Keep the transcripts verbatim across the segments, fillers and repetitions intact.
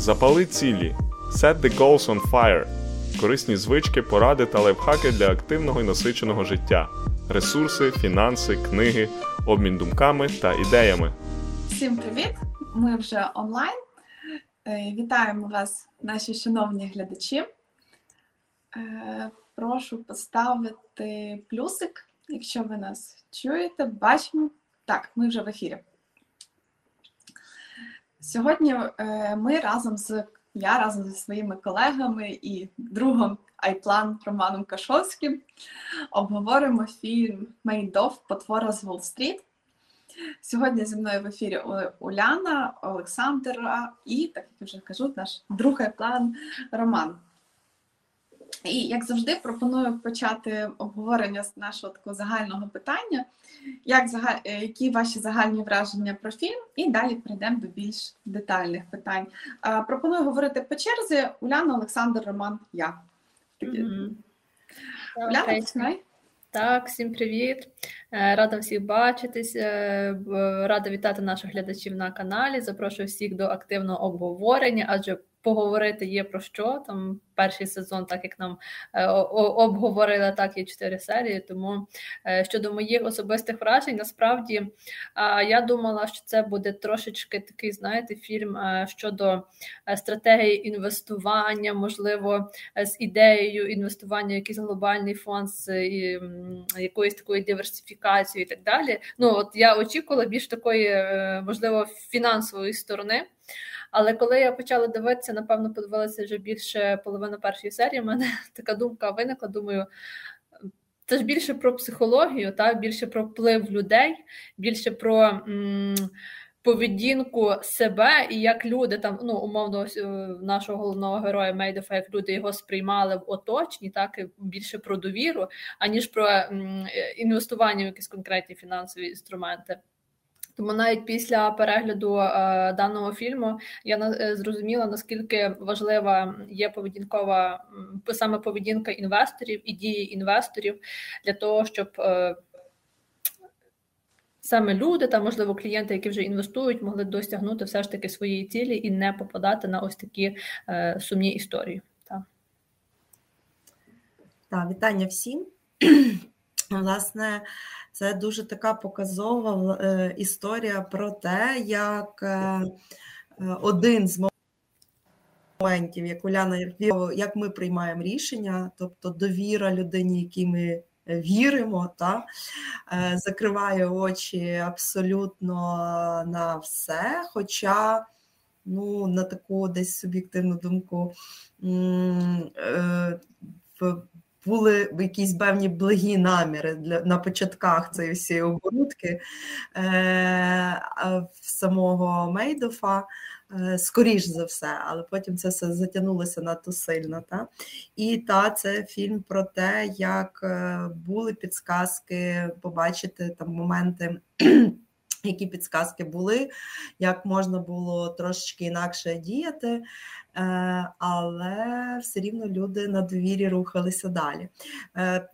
Запали цілі. Set the goals on fire. Корисні звички, поради та лайфхаки для активного і насиченого життя. Ресурси, фінанси, книги, обмін думками та ідеями. Всім привіт! Ми вже онлайн. Вітаємо вас, наші шановні глядачі. Прошу поставити плюсик, якщо ви нас чуєте, бачимо. Так, ми вже в ефірі. Сьогодні ми разом з, я разом зі своїми колегами і другом iPlan Романом Кошовським обговоримо фільм «Мейдофф. Потвора з Волл-стріт». Сьогодні зі мною в ефірі Уляна, Олександра і, так як я вже кажу, наш друг iPlan Роман. І, як завжди, пропоную почати обговорення з нашого такого загального питання, як, які ваші загальні враження про фільм, і далі перейдемо до більш детальних питань. Пропоную говорити по черзі. Уляна, Олександр, Роман, я. Mm-hmm. Уляна, починай. Так, всім привіт. Рада всіх бачитись, рада вітати наших глядачів на каналі. Запрошую всіх до активного обговорення, адже поговорити є про що. Там перший сезон, так як нам обговорили, так є чотири серії. Тому щодо моїх особистих вражень, насправді я думала, що це буде трошечки такий, знаєте, фільм щодо стратегії інвестування, можливо, з ідеєю інвестування в якийсь глобальний фонд з якоюсь такою диверсифікацією і так далі. Ну, от я очікувала більш такої, можливо, фінансової сторони. Але коли я почала дивитися, напевно, подивилася вже більше половини першої серії, в мене така думка виникла, думаю, це ж більше про психологію, так? Більше про вплив людей, більше про м- поведінку себе і як люди, там, ну, умовно, нашого головного героя Мейдоффа, як люди його сприймали в оточенні, так, і більше про довіру, аніж про м- інвестування в якісь конкретні фінансові інструменти. Тому навіть після перегляду е, даного фільму я е, зрозуміла, наскільки важлива є поведінкова, саме поведінка інвесторів і дії інвесторів для того, щоб е, саме люди та, можливо, клієнти, які вже інвестують, могли досягнути все ж таки своєї цілі і не попадати на ось такі е, сумні історії. Так, так, вітання всім. Власне, це дуже така показова історія про те, як один з моментів, як Уляна, як ми приймаємо рішення, тобто довіра людині, якій ми віримо, та, закриває очі абсолютно на все, хоча, ну, на таку десь суб'єктивну думку, в були якісь певні благі наміри для, на початках цієї всієї оборудки е, самого Мейдоффа, е, скоріш за все, але потім це все затягнулося надто сильно. Та? І та, це фільм про те, як були підсказки, побачити там моменти, які підсказки були, як можна було трошечки інакше діяти, але все рівно люди на довірі рухалися далі.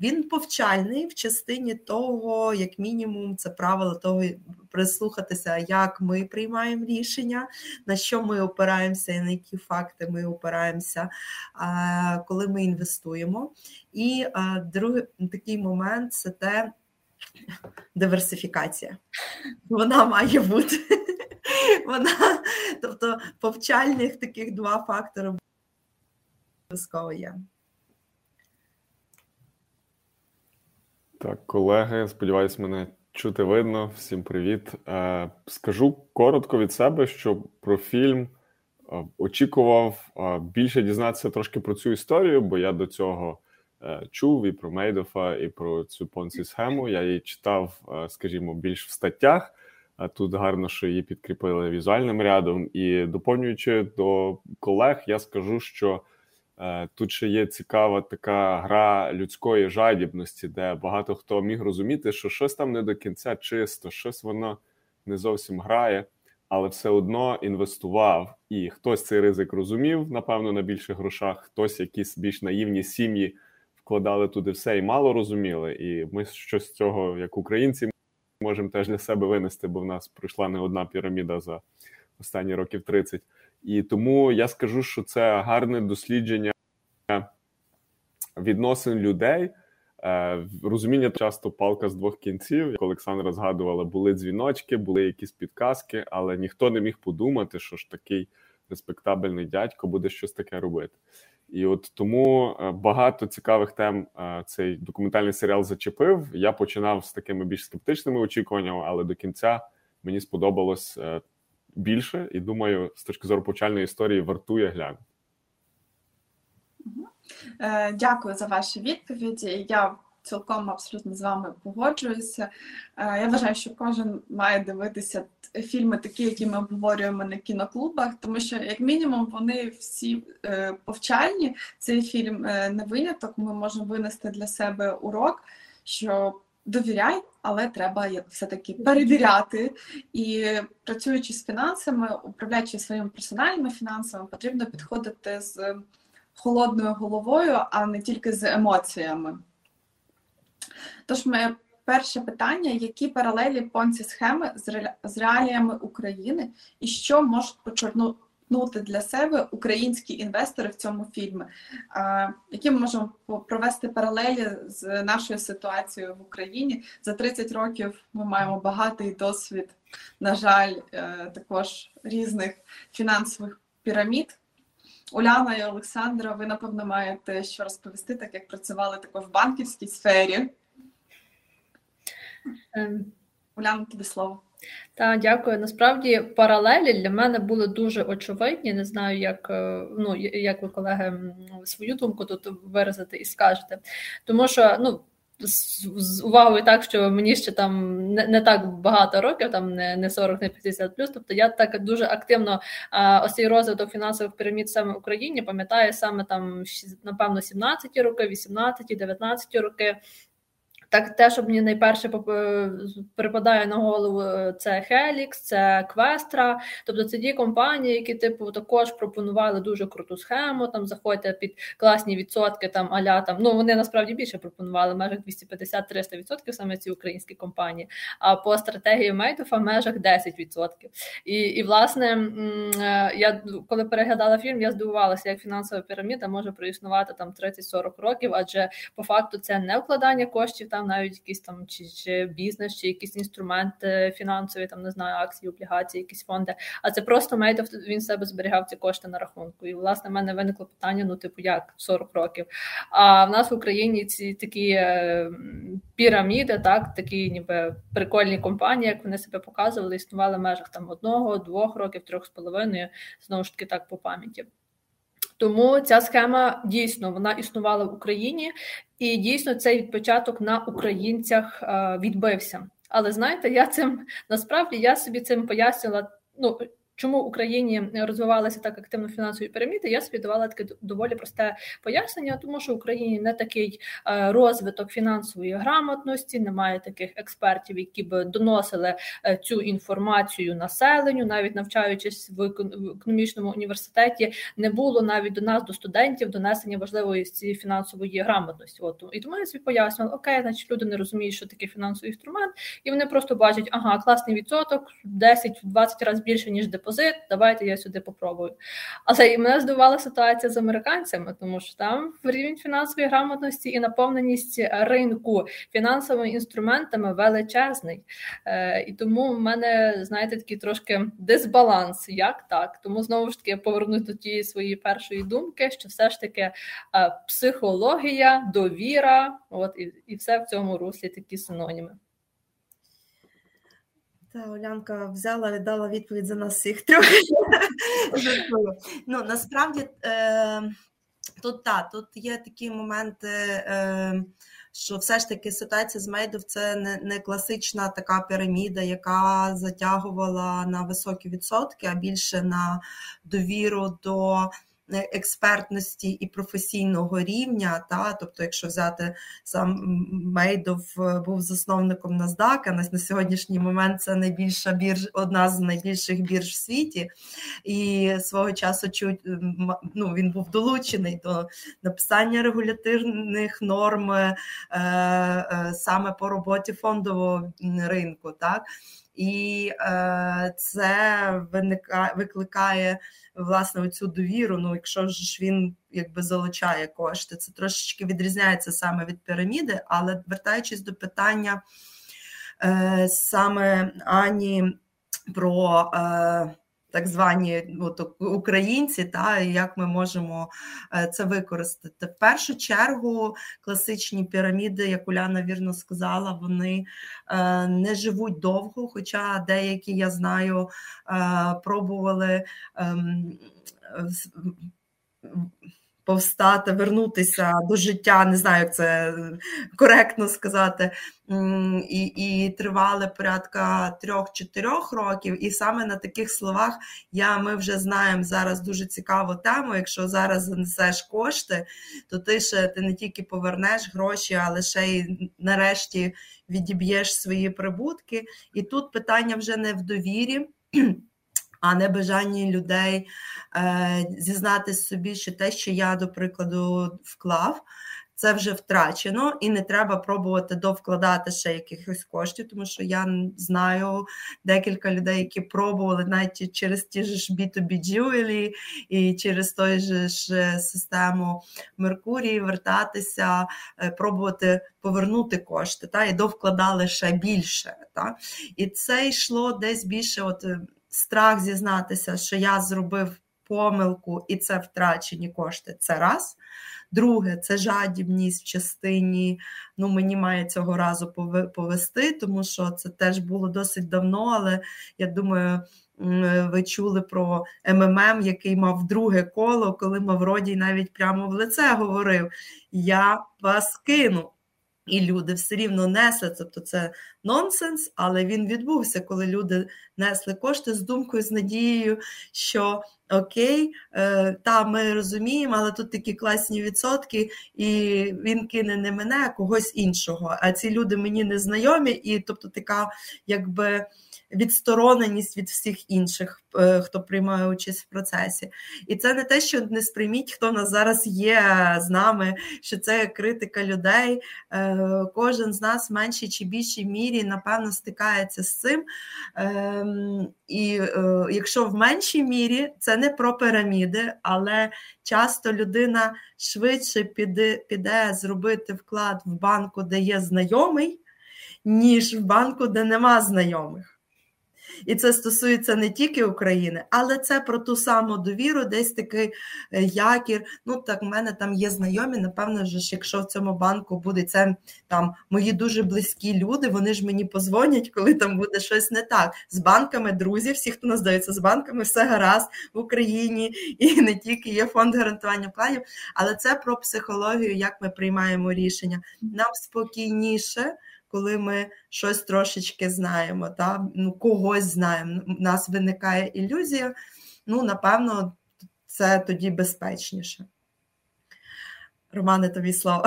Він повчальний в частині того, як мінімум, це правило того прислухатися, як ми приймаємо рішення, на що ми опираємося і на які факти ми опираємося, коли ми інвестуємо. І другий такий момент – це те, диверсифікація. Вона має бути. Вона, тобто, повчальних таких два фактори обов'язково є. Так, колеги, сподіваюсь, мене чути видно. Всім привіт. Скажу коротко від себе, що про фільм очікував більше дізнатися трошки про цю історію, бо я до цього чув і про Мейдоффа, і про цю понці-схему. Я її читав, скажімо, більш в статтях. Тут гарно, що її підкріпили візуальним рядом. І доповнюючи до колег, я скажу, що тут ще є цікава така гра людської жадібності, де багато хто міг розуміти, що щось там не до кінця чисто, щось воно не зовсім грає, але все одно інвестував. І хтось цей ризик розумів, напевно, на більших грошах, хтось якісь більш наївні сім'ї вкладали туди все і мало розуміли, і ми щось з цього, як українці, можемо теж для себе винести, бо в нас пройшла не одна піраміда за останні років тридцять. І тому я скажу, що це гарне дослідження відносин людей. Розуміння часто палка з двох кінців. Як Олександра згадувала, були дзвіночки, були якісь підказки, але ніхто не міг подумати, що ж такий респектабельний дядько буде щось таке робити. І от тому багато цікавих тем цей документальний серіал зачепив. Я починав з такими більш скептичними очікуваннями, але до кінця мені сподобалось більше. І думаю, з точки зору повчальної історії вартує глянути. Дякую за ваші відповіді. Я цілком абсолютно з вами погоджуюся. Я вважаю, що кожен має дивитися фільми такі, які ми обговорюємо на кіноклубах, тому що, як мінімум, вони всі повчальні. Цей фільм не виняток, ми можемо винести для себе урок, що довіряй, але треба все-таки перевіряти. І працюючи з фінансами, управляючи своїми персональними фінансами, потрібно підходити з холодною головою, а не тільки з емоціями. Тож, моє перше питання: які паралелі понці-схеми з реаліями України і що можуть почерпнути для себе українські інвестори в цьому фільмі? Які ми можемо провести паралелі з нашою ситуацією в Україні? За тридцять років ми маємо багатий досвід, на жаль, також різних фінансових пірамід. Уляна і Олександра, ви, напевно, маєте що розповісти, так як працювали також в банківській сфері. Уляна, тобі слово. Так, дякую. Насправді, паралелі для мене були дуже очевидні. Не знаю, як, ну, як ви, колеги, свою думку тут виразите і скажете. Тому що, ну, з увагою так, що мені ще там не, не так багато років, там не, не сорок, не п'ятдесят плюс, тобто я так дуже активно а, ось цей розвиток фінансових пірамід саме в Україні пам'ятаю саме там, напевно, сімнадцяті роки, вісімнадцяті, дев'ятнадцяті роки. Так, те, що мені найперше припадає на голову, це Хелікс, це Квестра, тобто це ті компанії, які типу також пропонували дуже круту схему, там заходьте під класні відсотки, там аля там, ну вони насправді більше пропонували, в межах двісті п'ятдесят - триста відсотків саме ці українські компанії, а по стратегії Мейдоффа в межах десять відсотків. І, і власне, я коли переглядала фільм, я здивувалася, як фінансова піраміда може проіснувати там тридцять - сорок років, адже по факту це не вкладання коштів, там навіть якісь там чи, чи бізнес, чи якісь інструменти фінансові, там не знаю, акції, облігації, якісь фонди. А це просто Мейдофф, він себе зберігав ці кошти на рахунку. І власне в мене виникло питання: ну, типу, як сорок років? А в нас в Україні ці такі піраміди, так, такі ніби прикольні компанії, як вони себе показували, існували в межах там одного, двох років, трьох з половиною, знову ж таки, так по пам'яті. Тому ця схема дійсно вона існувала в Україні, і дійсно цей відпочаток на українцях відбився. Але знаєте, я цим насправді я собі цим пояснила, ну чому в Україні розвивалися так активно фінансові піраміди. Я собі давала таке доволі просте пояснення, тому що в Україні не такий розвиток фінансової грамотності, немає таких експертів, які б доносили цю інформацію населенню, навіть навчаючись в економічному університеті, не було навіть до нас, до студентів, донесення важливої цієї фінансової грамотності. От і тому я собі пояснювала, окей, значить люди не розуміють, що таке фінансовий інструмент, і вони просто бачать, ага, класний відсоток, десять - двадцять разів більше, ніж депозит. Позит, давайте я сюди попробую. Але і мене здивувала ситуація з американцями, тому що там рівень фінансової грамотності і наповненість ринку фінансовими інструментами величезний. І тому в мене, знаєте, такий трошки дисбаланс, як так. Тому знову ж таки я повернусь до тієї своєї першої думки, що все ж таки психологія, довіра, от і, і все в цьому руслі такі синоніми. Та Олянка взяла і дала відповідь за нас всіх трьох. Ну, насправді, тут, так, тут є такі моменти, що все ж таки ситуація з Мейдофф – це не, не класична така піраміда, яка затягувала на високі відсотки, а більше на довіру до експертності і професійного рівня, та, тобто, якщо взяти сам Мейдофф був засновником NASDAQ, а на сьогоднішній момент це найбільша бірж, одна з найбільших бірж в світі, і свого часу чуть, ну, він був долучений до написання регулятивних норм е, е, саме по роботі фондового ринку, так. І е, це виника, викликає, власне, оцю довіру. Ну, якщо ж він, якби, залучає кошти, це трошечки відрізняється саме від піраміди. Але, вертаючись до питання е, саме Ані про... Е, так звані от, українці, та, як ми можемо це використати. В першу чергу класичні піраміди, як Уляна вірно сказала, вони не живуть довго, хоча деякі, я знаю, пробували повстати, вернутися до життя, не знаю, як це коректно сказати, і, і тривали порядка трьох-чотирьох років, і саме на таких словах я, ми вже знаємо зараз дуже цікаву тему, якщо зараз занесеш кошти, то ти ще ти не тільки повернеш гроші, але ще й нарешті відіб'єш свої прибутки, і тут питання вже не в довірі, а не бажання людей е, зізнатись собі, що те, що я, до прикладу, вклав, це вже втрачено, і не треба пробувати довкладати ще якихось коштів, тому що я знаю декілька людей, які пробували навіть через ті ж бі ту бі jewelry і через той же ж систему Меркурій вертатися, пробувати повернути кошти, та, і довкладали ще більше. Та. І це йшло десь більше... от, страх зізнатися, що я зробив помилку і це втрачені кошти, це раз. Друге, це жадібність в частині, ну мені має цього разу повести, тому що це теж було досить давно, але я думаю, ви чули про ем ем ем, який мав друге коло, коли Мавродій навіть прямо в лице говорив, я вас кину. І люди все рівно несли, тобто це нонсенс, але він відбувся, коли люди несли кошти з думкою, з надією, що окей, та ми розуміємо, але тут такі класні відсотки, і він кине не мене, а когось іншого, а ці люди мені не знайомі, і тобто така якби відстороненість від всіх інших, хто приймає участь в процесі. І це не те, що не сприйміть, хто в нас зараз є з нами, що це критика людей. Кожен з нас в меншій чи більшій мірі, напевно, стикається з цим. І якщо в меншій мірі, це не про піраміди, але часто людина швидше піде, піде зробити вклад в банку, де є знайомий, ніж в банку, де нема знайомих. І це стосується не тільки України, але це про ту саму довіру, десь такий якір. Ну, так, в мене там є знайомі, напевно, ж, якщо в цьому банку буде це, там, мої дуже близькі люди, вони ж мені подзвонять, коли там буде щось не так. З банками, друзі, всі, хто нас здається, з банками все гаразд в Україні, і не тільки є фонд гарантування вкладів, але це про психологію, як ми приймаємо рішення. Нам спокійніше, коли ми щось трошечки знаємо, та? Ну, когось знаємо, у нас виникає ілюзія, ну, напевно, це тоді безпечніше. Романе, тобі слово.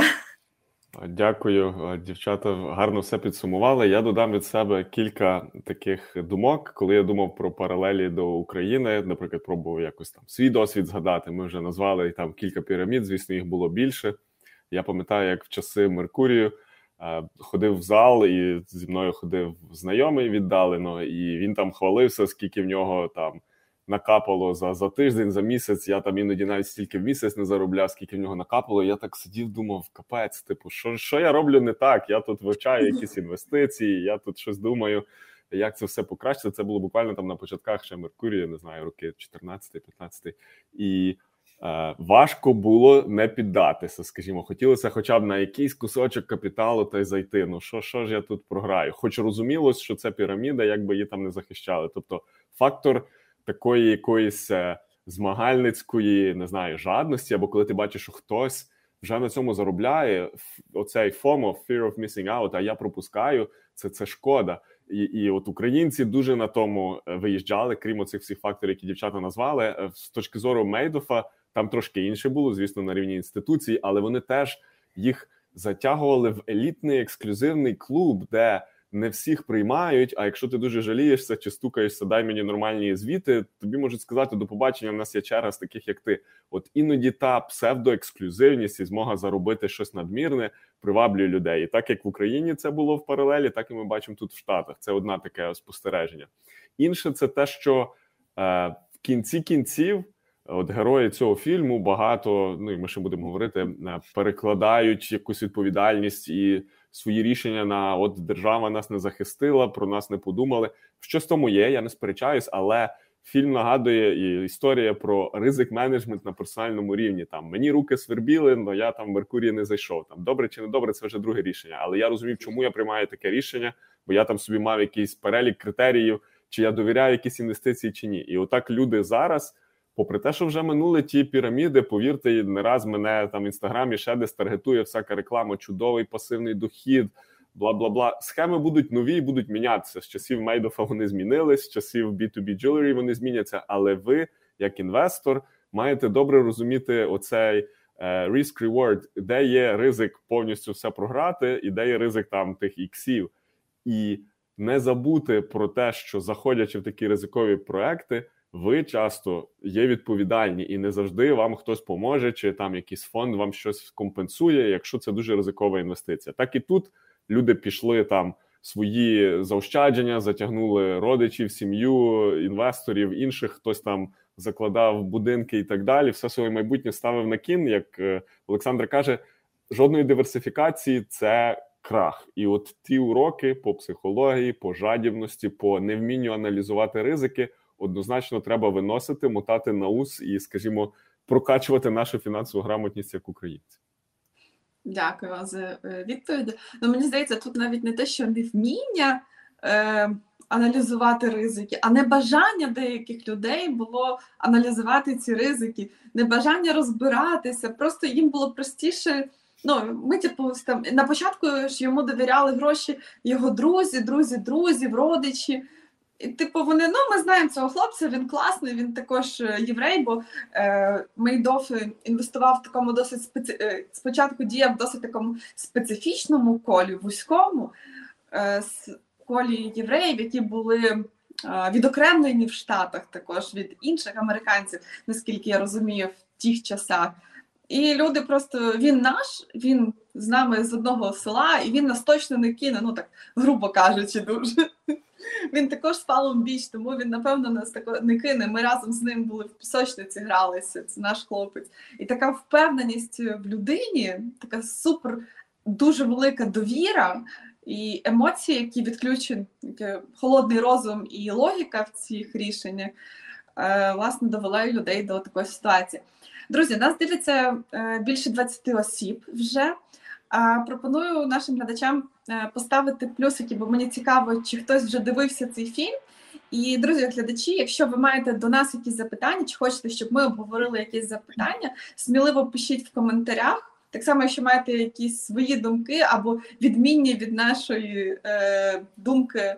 Дякую, дівчата, гарно все підсумували. Я додам від себе кілька таких думок, коли я думав про паралелі до України, наприклад, пробував якось там свій досвід згадати, ми вже назвали там кілька пірамід, звісно, їх було більше. Я пам'ятаю, як в часи Меркурію ходив в зал, і зі мною ходив знайомий віддалено, і він там хвалився, скільки в нього там накапало за, за тиждень, за місяць. Я там іноді навіть стільки в місяць не заробляв, скільки в нього накапало. Я так сидів, думав, капець, типу, що, що я роблю не так? Я тут вивчаю якісь інвестиції, я тут щось думаю, як це все покращити. Це було буквально там на початках ще Меркурія, не знаю, роки чотирнадцятий-п'ятнадцятий. І... важко було не піддатися, скажімо, хотілося хоча б на якийсь кусочок капіталу та й зайти, ну що, що ж я тут програю, хоч розумілось, що це піраміда, якби її там не захищали, тобто фактор такої якоїсь змагальницької, не знаю, жадності, або коли ти бачиш, що хтось вже на цьому заробляє, оцей фомо, fear of missing out, а я пропускаю, це, це шкода. І, і от українці дуже на тому виїжджали, крім оцих всіх факторів, які дівчата назвали. З точки зору Мейдоффа, там трошки інше було, звісно, на рівні інституцій, але вони теж їх затягували в елітний ексклюзивний клуб, де не всіх приймають, а якщо ти дуже жалієшся чи стукаєшся, дай мені нормальні звіти, тобі можуть сказати, до побачення, в нас є черга з таких, як ти. От іноді та псевдоексклюзивність і змога заробити щось надмірне приваблює людей. І так, як в Україні це було в паралелі, так і ми бачимо тут в Штатах. Це одна таке спостереження. Інше – це те, що е, в кінці кінців от герої цього фільму багато, ну і ми ще будемо говорити, перекладають якусь відповідальність і свої рішення на от держава нас не захистила, про нас не подумали. Що з тому є, я не сперечаюсь, але фільм нагадує і історія про ризик-менеджмент на персональному рівні. Там мені руки свербіли, але я там в Меркурій не зайшов. Там добре чи не добре, це вже друге рішення. Але я розумів, чому я приймаю таке рішення, бо я там собі мав якийсь перелік критеріїв, чи я довіряю якісь інвестиції, чи ні. І отак люди зараз, попри те, що вже минули ті піраміди, повірте, не раз мене там в Інстаграмі ще десь таргетує всяка реклама, чудовий пасивний дохід, бла-бла-бла. Схеми будуть нові і будуть мінятися. З часів Мейдоффа вони змінились, з часів бі ту бі jewelry вони зміняться. Але ви, як інвестор, маєте добре розуміти оцей е, risk-reward, де є ризик повністю все програти і де є ризик там тих іксів. І не забути про те, що заходячи в такі ризикові проекти, ви часто є відповідальні і не завжди вам хтось поможе, чи там якийсь фонд вам щось компенсує, якщо це дуже ризикова інвестиція. Так і тут люди пішли там свої заощадження, затягнули родичів, сім'ю, інвесторів, інших, хтось там закладав будинки і так далі, все своє майбутнє ставив на кін, як Олександра каже, жодної диверсифікації – це крах. І от ті уроки по психології, по жадібності, по невмінню аналізувати ризики – однозначно треба виносити, мотати на ус і, скажімо, прокачувати нашу фінансову грамотність як українців. Дякую вам за відповідь. Ну, мені здається, тут навіть не те, що невміння е, аналізувати ризики, а небажання деяких людей було аналізувати ці ризики, небажання розбиратися, просто їм було простіше. Ну, ми, типу, там, на початку ж йому довіряли гроші його друзі, друзі, друзів, родичі. І, типу, вони, ну, ми знаємо цього хлопця, він класний, він також єврей, бо е, Мейдофф інвестував в такому досить, специ... спочатку діяв в досить такому специфічному колі, вузькому, е, колі євреїв, які були е, відокремлені в Штатах також від інших американців, наскільки я розумію, в тих часах. І люди просто, він наш, він з нами з одного села, і він нас точно не кине, ну так, грубо кажучи, дуже. Він також з Палом Біч, тому він, напевно, нас тако не кине. Ми разом з ним були в пісочниці, гралися, це наш хлопець. І така впевненість в людині, така супер, дуже велика довіра і емоції, які відключені, холодний розум і логіка в цих рішеннях, власне, довела людей до такої ситуації. Друзі, нас дивиться більше двадцяти осіб вже. Пропоную нашим глядачам поставити плюсики, бо мені цікаво, чи хтось вже дивився цей фільм. І, друзі, глядачі, якщо ви маєте до нас якісь запитання, чи хочете, щоб ми обговорили якісь запитання, сміливо пишіть в коментарях. Так само, якщо маєте якісь свої думки або відмінні від нашої е, думки,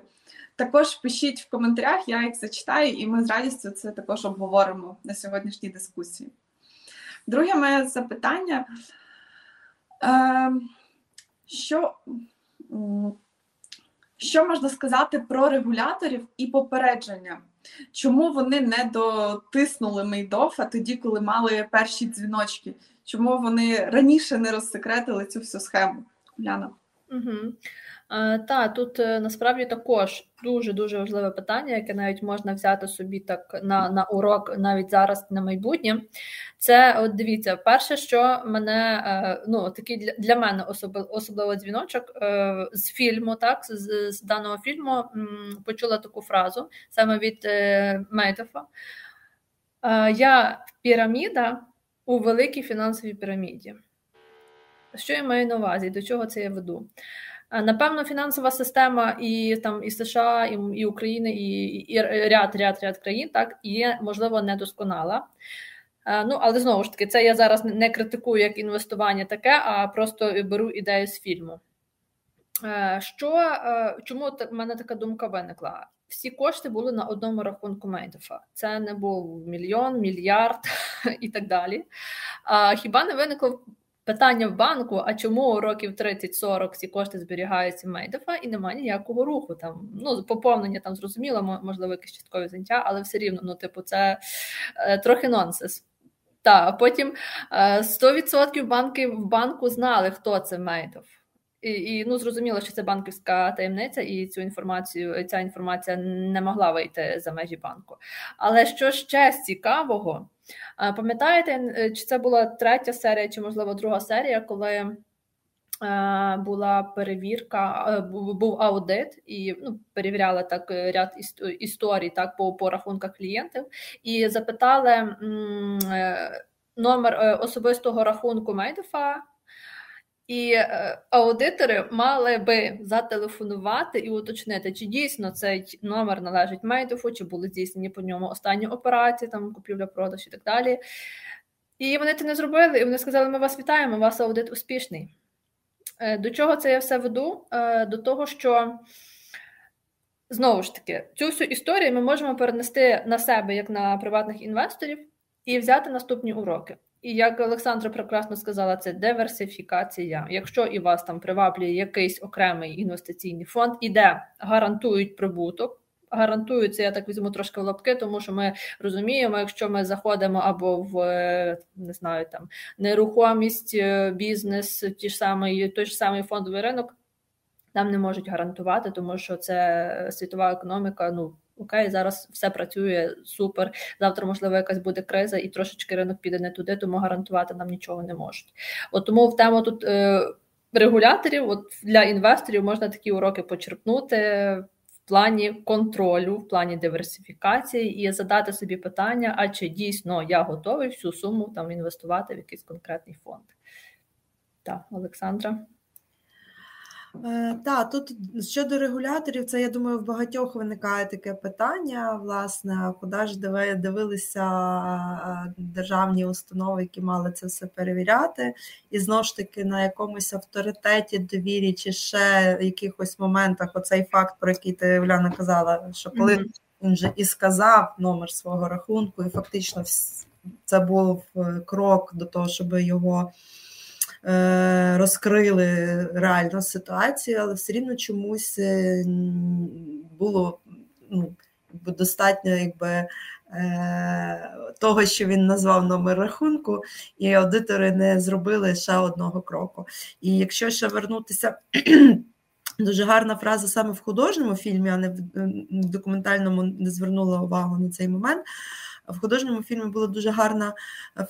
також пишіть в коментарях, я їх зачитаю, і ми з радістю це також обговоримо на сьогоднішній дискусії. Друге моє запитання. Що, що можна сказати про регуляторів і попередження? Чому вони не дотиснули Мейдоффа тоді, коли мали перші дзвіночки? Чому вони раніше не розсекретили цю всю схему? Уляна? Угу. Та, тут насправді також дуже-дуже важливе питання, яке навіть можна взяти собі так на, на урок навіть зараз, на майбутнє. Це, от дивіться, перше, що мене, ну, такий для, для мене особливо, особливо дзвіночок з фільму, так, з, з даного фільму почула таку фразу, саме від Мейдоффа. Я піраміда у великій фінансовій піраміді. Що я маю на увазі, до чого це я веду? Напевно, фінансова система і там і США, і, і України, і, і ряд, ряд, ряд країн, так, є, можливо, недосконала. Ну, але знову ж таки, це я зараз не критикую як інвестування таке, а просто беру ідею з фільму. Що, чому в мене така думка виникла? Всі кошти були на одному рахунку Мейдоффа. Це не був мільйон, мільярд і так далі. Хіба не виникло Питання в банку, а чому років тридцять-сорок ці кошти зберігаються в Мейдоффа і немає ніякого руху там. Ну, поповнення там зрозуміло, можливо, якісь часткові зняття, але все рівно, ну, типу, це е, трохи нонсенс. Та, а потім е, сто відсотків банки в банку знали, хто це Мейдофф. І, і ну, зрозуміло, що це банківська таємниця, і цю інформацію, ця інформація не могла вийти за межі банку. Але що ще цікавого, пам'ятаєте, чи це була третя серія, чи, можливо, друга серія, коли була перевірка, був аудит, і ну, перевіряли так ряд історій так, по, по рахунках клієнтів, і запитали м- номер особистого рахунку Мейдоффа. І аудитори мали би зателефонувати і уточнити, чи дійсно цей номер належить Мейдоффу, чи були здійснені по ньому останні операції, там купівля-продаж і так далі. І вони це не зробили, і вони сказали, ми вас вітаємо, у вас аудит успішний. До чого це я все веду? До того, що, знову ж таки, цю всю історію ми можемо перенести на себе, як на приватних інвесторів, і взяти наступні уроки. І як Олександра прекрасно сказала, це диверсифікація. Якщо і вас там приваблює якийсь окремий інвестиційний фонд, і де гарантують прибуток, гарантуються, я так візьму трошки в лапки, тому що ми розуміємо, якщо ми заходимо або в, не знаю, там, нерухомість, бізнес, ті ж самі, той ж самий фондовий ринок, нам не можуть гарантувати, тому що це світова економіка, ну, окей, зараз все працює, супер, завтра, можливо, якась буде криза і трошечки ринок піде не туди, тому гарантувати нам нічого не можуть. От тому в тему тут е, регуляторів, от для інвесторів можна такі уроки почерпнути в плані контролю, в плані диверсифікації і задати собі питання, а чи дійсно я готовий всю суму там інвестувати в якийсь конкретний фонд. Так, Олександра. Так, тут щодо регуляторів, це, я думаю, в багатьох виникає таке питання, власне, куди ж дивилися державні установи, які мали це все перевіряти, і знову ж таки на якомусь авторитеті, довірі чи ще в якихось моментах, оцей факт, про який ти, Уляна, казала, що коли mm-hmm. він же і сказав номер свого рахунку, і фактично це був крок до того, щоб його розкрили реальну ситуацію, але все рівно чомусь було ну, достатньо якби, того, що він назвав номер рахунку, і аудитори не зробили ще одного кроку. І якщо ще вернутися, дуже гарна фраза саме в художньому фільмі, а не в документальному, не звернула увагу на цей момент, в художньому фільмі була дуже гарна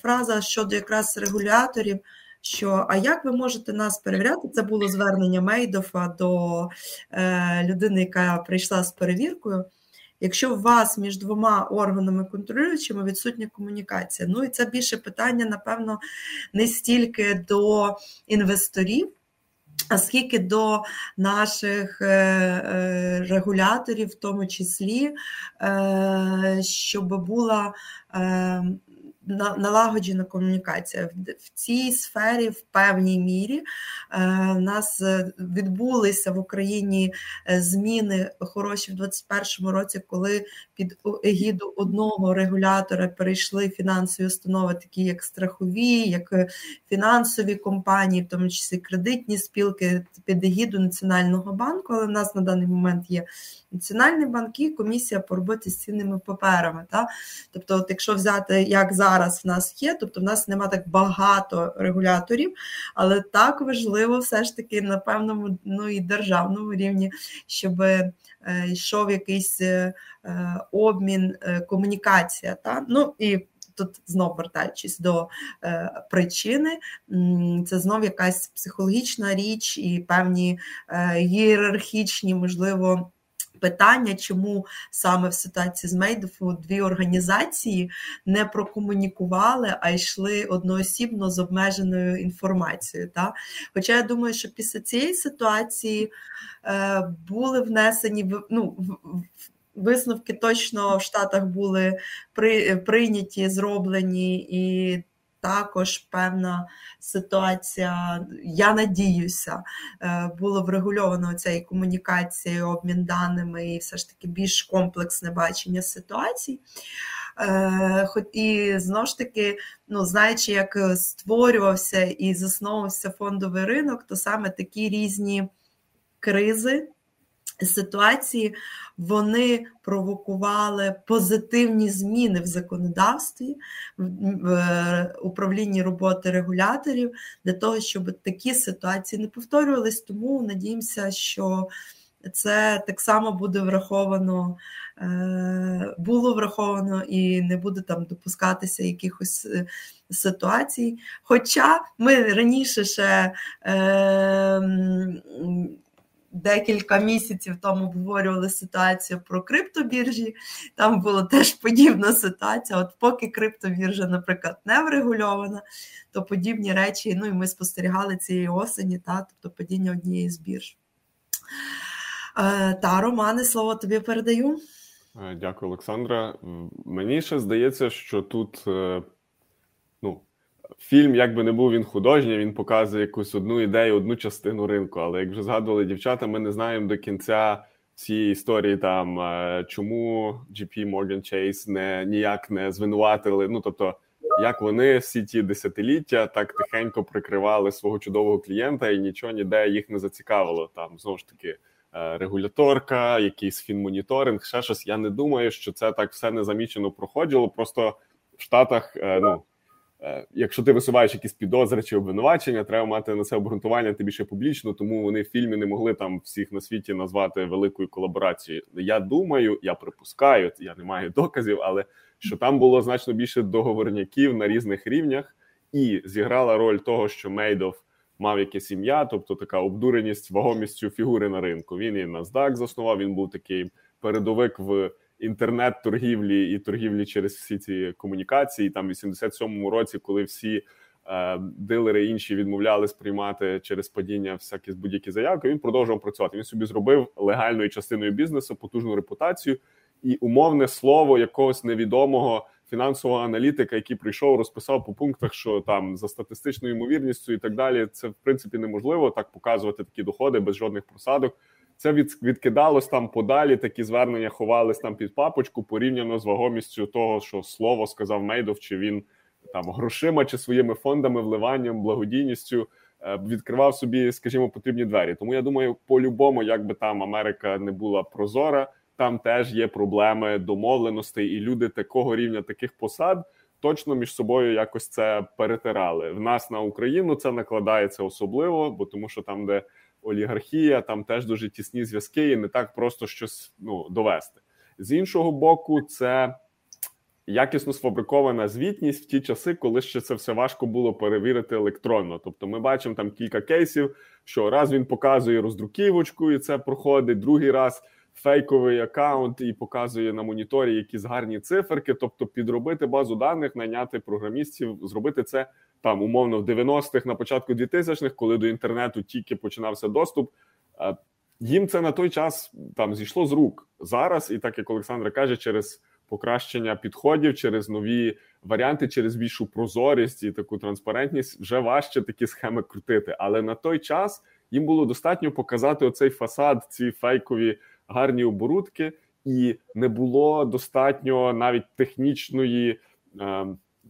фраза щодо якраз регуляторів, що, а як ви можете нас перевіряти? Це було звернення Мейдоффа до е, людини, яка прийшла з перевіркою, якщо у вас між двома органами контролюючими відсутня комунікація. Ну і це більше питання, напевно, не стільки до інвесторів, а скільки до наших регуляторів, в тому числі, е, щоб була... Е, налагоджена комунікація. В цій сфері, в певній мірі, в нас відбулися в Україні зміни хороші в двадцять першому році, коли під егіду одного регулятора перейшли фінансові установи, такі як страхові, як фінансові компанії, в тому числі кредитні спілки, під егіду Національного банку, але в нас на даний момент є Національний банк і комісія по роботі з цінними паперами. Та? Тобто, от якщо взяти, як зараз Зараз в нас є, тобто в нас нема так багато регуляторів, але так важливо все ж таки на певному, ну і державному рівні, щоб йшов якийсь обмін, комунікація. Та? Ну і тут знов вертаючись до причини, це знов якась психологічна річ і певні ієрархічні, можливо, питання, чому саме в ситуації з Мейдоффу дві організації не прокомунікували, а йшли одноосібно з обмеженою інформацією. Та? Хоча я думаю, що після цієї ситуації е, були внесені ну, висновки точно в Штатах були при, прийняті, зроблені і також певна ситуація, я надіюся, було врегульовано цією комунікацією, обмін даними і все ж таки більш комплексне бачення ситуацій. І знову ж таки, ну, знаючи, як створювався і засновувався фондовий ринок, то саме такі різні кризи, ситуації, вони провокували позитивні зміни в законодавстві, в управлінні роботи регуляторів, для того, щоб такі ситуації не повторювались. Тому надіємося, що це так само буде враховано, було враховано і не буде там допускатися якихось ситуацій. Хоча ми раніше ще декілька місяців тому обговорювали ситуацію про криптобіржі, там була теж подібна ситуація. От поки криптобіржа, наприклад, не врегульована, то подібні речі, ну і ми спостерігали цієї осені, та, тобто падіння однієї з бірж. Та, Романе, слово тобі передаю. Дякую, Олександра. Мені ще здається, що тут, ну, фільм, як би не був він художній, він показує якусь одну ідею, одну частину ринку. Але, як вже згадували дівчата, ми не знаємо до кінця цієї історії, там, чому джей пі Morgan Chase не, ніяк не звинуватили, ну, тобто, як вони всі ті десятиліття так тихенько прикривали свого чудового клієнта і нічого ніде їх не зацікавило. Там, знову ж таки, регуляторка, якийсь фінмоніторинг, ще щось. Я не думаю, що це так все незамічено проходило. Просто в Штатах, ну, якщо ти висуваєш якісь підозри чи обвинувачення, треба мати на це обґрунтування, ти більше публічно, тому вони в фільмі не могли там всіх на світі назвати великою колаборацією. Я думаю, я припускаю, я не маю доказів, але що там було значно більше договорняків на різних рівнях, і зіграла роль того, що Мейдофф мав якесь ім'я, тобто така обдуреність вагомістю фігури на ринку. Він і NASDAQ заснував, він був такий передовик в інтернет-торгівлі і торгівлі через всі ці комунікації. Там в вісімдесят сьомому році, коли всі е, дилери інші відмовлялись приймати через падіння всякі будь-які заявки, він продовжував працювати. Він собі зробив легальною частиною бізнесу потужну репутацію і умовне слово якогось невідомого фінансового аналітика, який прийшов, розписав по пунктах, що там за статистичною ймовірністю і так далі, це в принципі неможливо так показувати такі доходи без жодних просадок. Це від, відкидалось там подалі, такі звернення ховались там під папочку порівняно з вагомістю того, що слово сказав Мейдофф, чи він там грошима, чи своїми фондами, вливанням, благодійністю відкривав собі, скажімо, потрібні двері. Тому я думаю, по-любому, як би там Америка не була прозора, там теж є проблеми домовленостей, і люди такого рівня, таких посад точно між собою якось це перетирали. В нас на Україну це накладається особливо, бо тому що там, де олігархія, там теж дуже тісні зв'язки і не так просто щось, ну, довести. З іншого боку, це якісно сфабрикована звітність в ті часи, коли ще це все важко було перевірити електронно. Тобто ми бачимо там кілька кейсів, що раз він показує роздруківочку і це проходить, другий раз фейковий акаунт і показує на моніторі якісь гарні циферки, тобто підробити базу даних, найняти програмістів, зробити це там умовно в дев'яностих, на початку двотисячних, коли до інтернету тільки починався доступ, їм це на той час там зійшло з рук. Зараз, і так як Олександра каже, через покращення підходів, через нові варіанти, через більшу прозорість і таку транспарентність вже важче такі схеми крутити. Але на той час їм було достатньо показати оцей фасад, ці фейкові гарні оборудки, і не було достатньо навіть технічної е,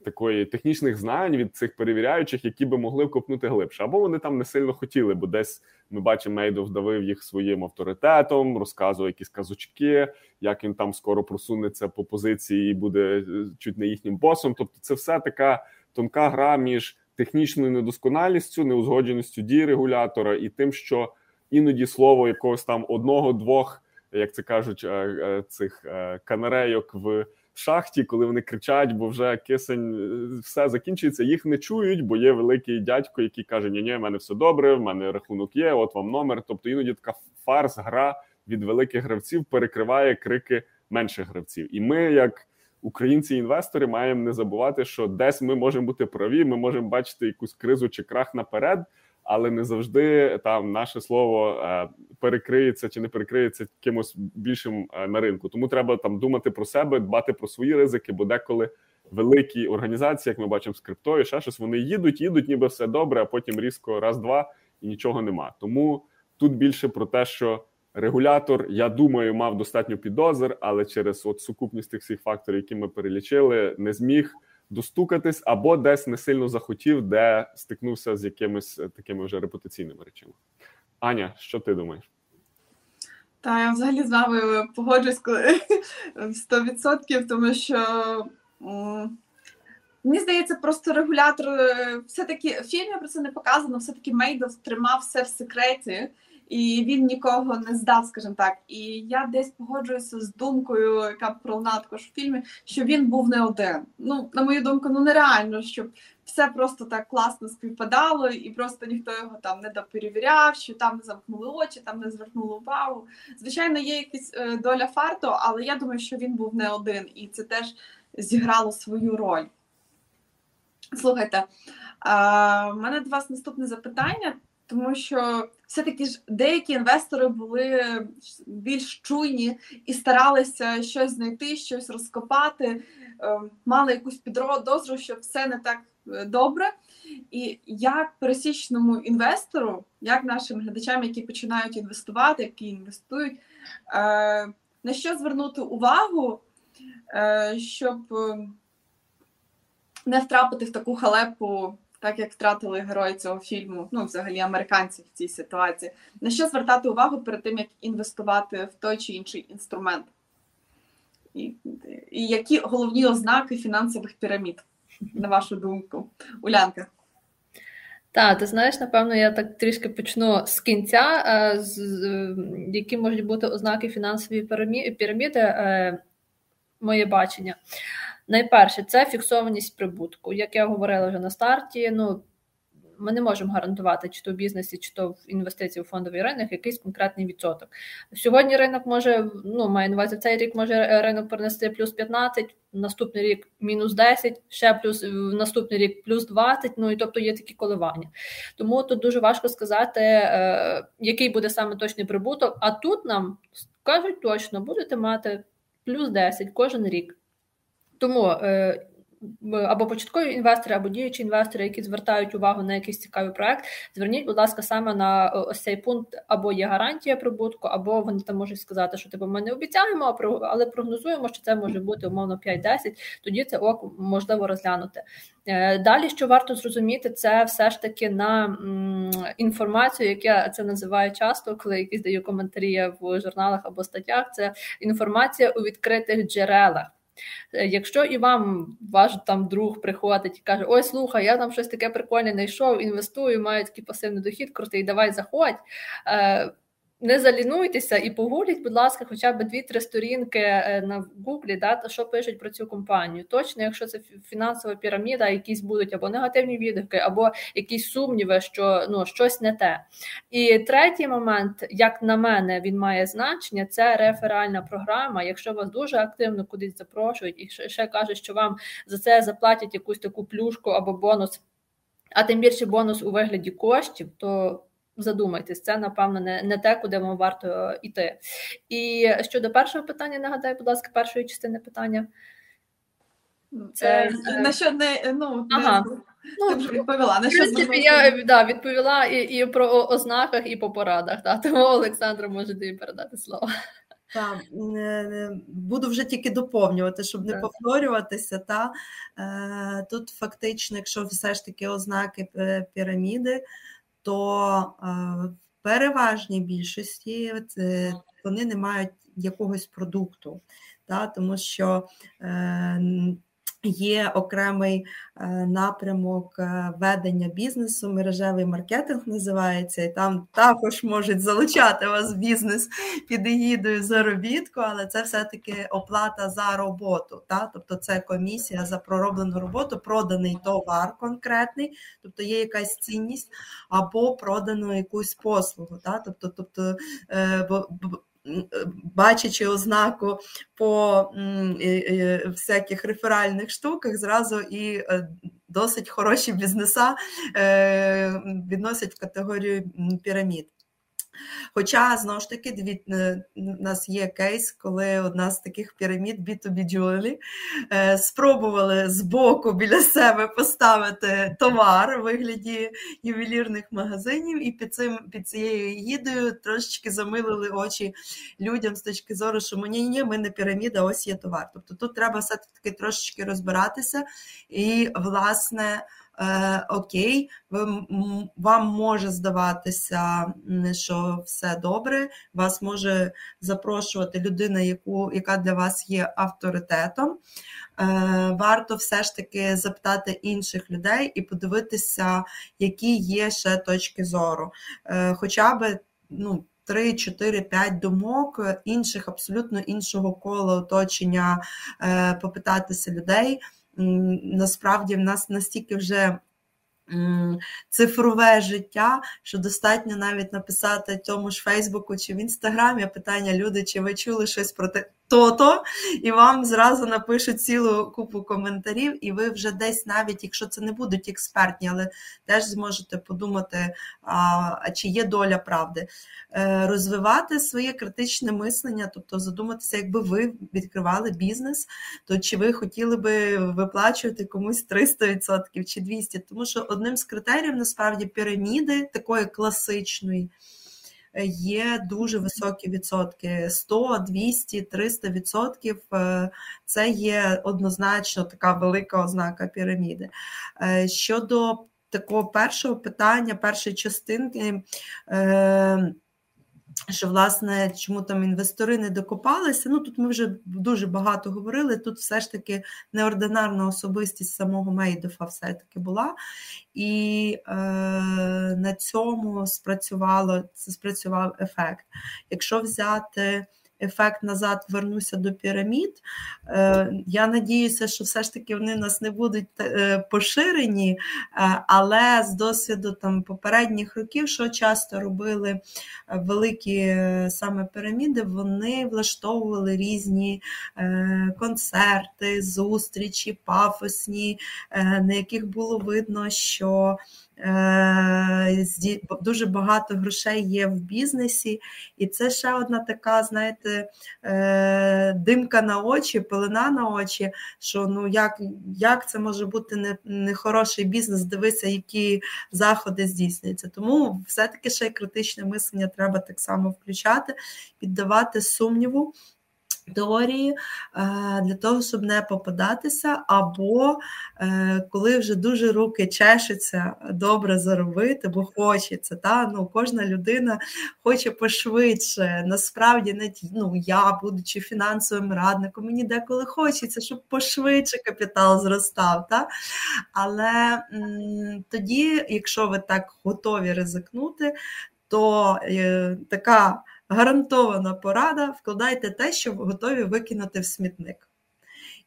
такої технічних знань від цих перевіряючих, які би могли вкопнути глибше. Або вони там не сильно хотіли, бо десь ми бачимо, Мейдофф давив їх своїм авторитетом, розказував якісь казочки, як він там скоро просунеться по позиції і буде чуть не їхнім босом. Тобто це все така тонка гра між технічною недосконалістю, неузгодженістю дій регулятора і тим, що іноді слово якогось там одного-двох, як це кажуть, цих канарейок в шахті, коли вони кричать, бо вже кисень, все закінчується, їх не чують, бо є великий дядько, який каже, ні-ні, в мене все добре, в мене рахунок є, от вам номер. Тобто іноді така фарс, гра від великих гравців перекриває крики менших гравців. І ми, як українці-інвестори, маємо не забувати, що десь ми можемо бути праві, ми можемо бачити якусь кризу чи крах наперед, але не завжди там наше слово перекриється чи не перекриється якимось більшим на ринку. Тому треба там думати про себе, дбати про свої ризики, бо деколи великі організації, як ми бачимо з криптою, ще щось, вони їдуть, їдуть, ніби все добре, а потім різко раз-два і нічого нема. Тому тут більше про те, що Регулятор, я думаю, мав достатньо підозр, але через от сукупність тих всіх факторів, які ми перелічили, не зміг достукатись або десь не сильно захотів, де стикнувся з якимись такими вже репутаційними речами. Аня, що ти думаєш? Та, я взагалі з вами погоджусь сто відсотків, тому що... Мені здається, просто регулятор, все-таки в фільмі про це не показано, все-таки Мейдофф тримав все в секреті, і він нікого не здав, скажімо так. І я десь погоджуюся з думкою, яка пролунала також в фільмі, що він був не один. Ну, на мою думку, ну нереально, щоб все просто так класно співпадало, і просто ніхто його там не доперевіряв, що там не замкнули очі, там не звернули увагу. Звичайно, є якась доля фарту, але я думаю, що він був не один, і це теж зіграло свою роль. Слухайте, в мене до вас наступне запитання, тому що все-таки ж деякі інвестори були більш чуйні і старалися щось знайти, щось розкопати, мали якусь підозру, що все не так добре. І як пересічному інвестору, як нашим глядачам, які починають інвестувати, які інвестують, на що звернути увагу, щоб... не втрапити в таку халепу, так як втратили герої цього фільму, ну, взагалі, американці в цій ситуації. На що звертати увагу перед тим, як інвестувати в той чи інший інструмент? І, і які головні ознаки фінансових пірамід, на вашу думку? Улянка. Так, ти знаєш, напевно, я так трішки почну з кінця, з, які можуть бути ознаки фінансової піраміди, моє бачення. Найперше, це фіксованість прибутку. Як я говорила вже на старті, ну, ми не можемо гарантувати, чи то в бізнесі, чи то в інвестиції у фондовий ринок, якийсь конкретний відсоток. Сьогодні ринок може, ну, маю на увазі, в цей рік може ринок принести плюс п'ятнадцять, наступний рік мінус десять, ще плюс, наступний рік плюс двадцять, ну, і тобто є такі коливання. Тому тут дуже важко сказати, який буде саме точний прибуток, а тут нам кажуть точно, будете мати плюс десять кожен рік. Тому або початкові інвестори, або діючі інвестори, які звертають увагу на якийсь цікавий проект, зверніть, будь ласка, саме на ось цей пункт, або є гарантія прибутку, або вони там можуть сказати, що типу, ми не обіцяємо, але прогнозуємо, що це може бути умовно п'ять-десять, тоді це ок, можливо розглянути. Далі, що варто зрозуміти, це все ж таки на інформацію, як я це називаю часто, коли якісь даю коментарі в журналах або статтях, це інформація у відкритих джерелах. Якщо і вам ваш там друг приходить і каже, ой, слухай, я там щось таке прикольне знайшов, інвестую, маю такий пасивний дохід, крутий, давай заходь, не залінуйтеся і погугліть, будь ласка, хоча б дві-три сторінки на Гуглі, да, що пишуть про цю компанію. Точно, якщо це фінансова піраміда, якісь будуть або негативні відгуки, або якісь сумніви, що ну, щось не те. І третій момент, як на мене, він має значення, це реферальна програма. Якщо вас дуже активно кудись запрошують і ще кажуть, що вам за це заплатять якусь таку плюшку або бонус, а тим більше бонус у вигляді коштів, то... задумайтесь, це, напевно, не, не те, куди вам варто йти. І щодо першого питання, нагадаю, будь ласка, першої частини питання. Це... На що не... Ну, ага. не... Ну, відповіла. На що не... Я да, відповіла і, і про ознаках, і по порадах. Да. Тому, Олександра, може тобі передати слово. Так, буду вже тільки доповнювати, щоб не повторюватися. Та тут фактично, якщо все ж таки ознаки піраміди, то в переважній більшості вони не мають якогось продукту, та, тому що є окремий напрямок ведення бізнесу, мережевий маркетинг називається, і там також можуть залучати вас в бізнес під егідою заробітку, але це все-таки оплата за роботу, та? Тобто це комісія за пророблену роботу, проданий товар конкретний, тобто є якась цінність, або продану якусь послугу, та? Тобто, тобто бачачи ознаку по всяких реферальних штуках, зразу і досить хороші бізнеса відносять в категорію пірамід. Хоча, знову ж таки, дві, у нас є кейс, коли одна з таких пірамід бі ту бі jewelry спробували збоку біля себе поставити товар у вигляді ювелірних магазинів, і під, цим, під цією гідою трошечки замилили очі людям з точки зору, що ні, ні, ми не піраміда, ось є товар. Тобто тут треба все-таки трошечки розбиратися і, власне, окей, вам може здаватися, що все добре, вас може запрошувати людина, яку, яка для вас є авторитетом. Варто все ж таки запитати інших людей і подивитися, які є ще точки зору. Хоча б, ну, три, чотири, п'ять думок інших, абсолютно іншого кола оточення, попитатися людей. Насправді в нас настільки вже цифрове життя, що достатньо навіть написати тому ж Фейсбуку чи в Інстаграмі питання: люди, чи ви чули щось про те, то-то, і вам зразу напишуть цілу купу коментарів, і ви вже десь, навіть якщо це не будуть експертні, але теж зможете подумати, а, чи є доля правди. Розвивати своє критичне мислення, тобто задуматися, якби ви відкривали бізнес, то чи ви хотіли би виплачувати комусь триста відсотків чи двісті відсотків, тому що одним з критеріїв, насправді, піраміди такої класичної, є дуже високі відсотки, сто, двісті, триста відсотків, це є однозначно така велика ознака піраміди. Щодо такого першого питання, першої частинки, що, власне, чому там інвестори не докопалися, ну тут ми вже дуже багато говорили, тут все ж таки неординарна особистість самого Мейдоффа все-таки була, і е, на цьому спрацювало, це спрацював ефект. Якщо взяти ефект назад, вернуся до пірамід, е, я надіюся, що все ж таки вони в нас не будуть поширені, але з досвіду там попередніх років, що часто робили великі саме піраміди, вони влаштовували різні е, концерти, зустрічі, пафосні, е, на яких було видно, що дуже багато грошей є в бізнесі, і це ще одна така, знаєте, димка на очі, пелена на очі, що ну як, як це може бути не, не хороший бізнес, дивися, які заходи здійснюються. Тому все-таки ще й критичне мислення треба так само включати, піддавати сумніву теорії для того, щоб не попадатися, або коли вже дуже руки чешуться добре заробити, бо хочеться, та? Ну, кожна людина хоче пошвидше, насправді, навіть, ну, я, будучи фінансовим радником, мені деколи хочеться, щоб пошвидше капітал зростав, та? Але м- тоді, якщо ви так готові ризикнути, то е- така гарантована порада: вкладайте те, що готові викинути в смітник.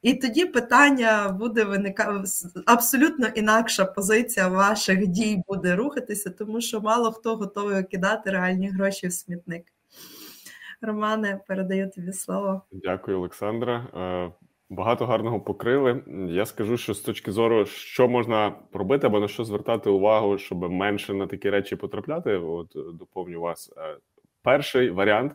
І тоді питання буде виникати, абсолютно інакша позиція ваших дій буде рухатися, тому що мало хто готовий викидати реальні гроші в смітник. Романе, передаю тобі слово. Дякую, Олександра. Багато гарного покрили. Я скажу, що з точки зору, що можна робити або на що звертати увагу, щоб менше на такі речі потрапляти, от доповню вас. Перший варіант,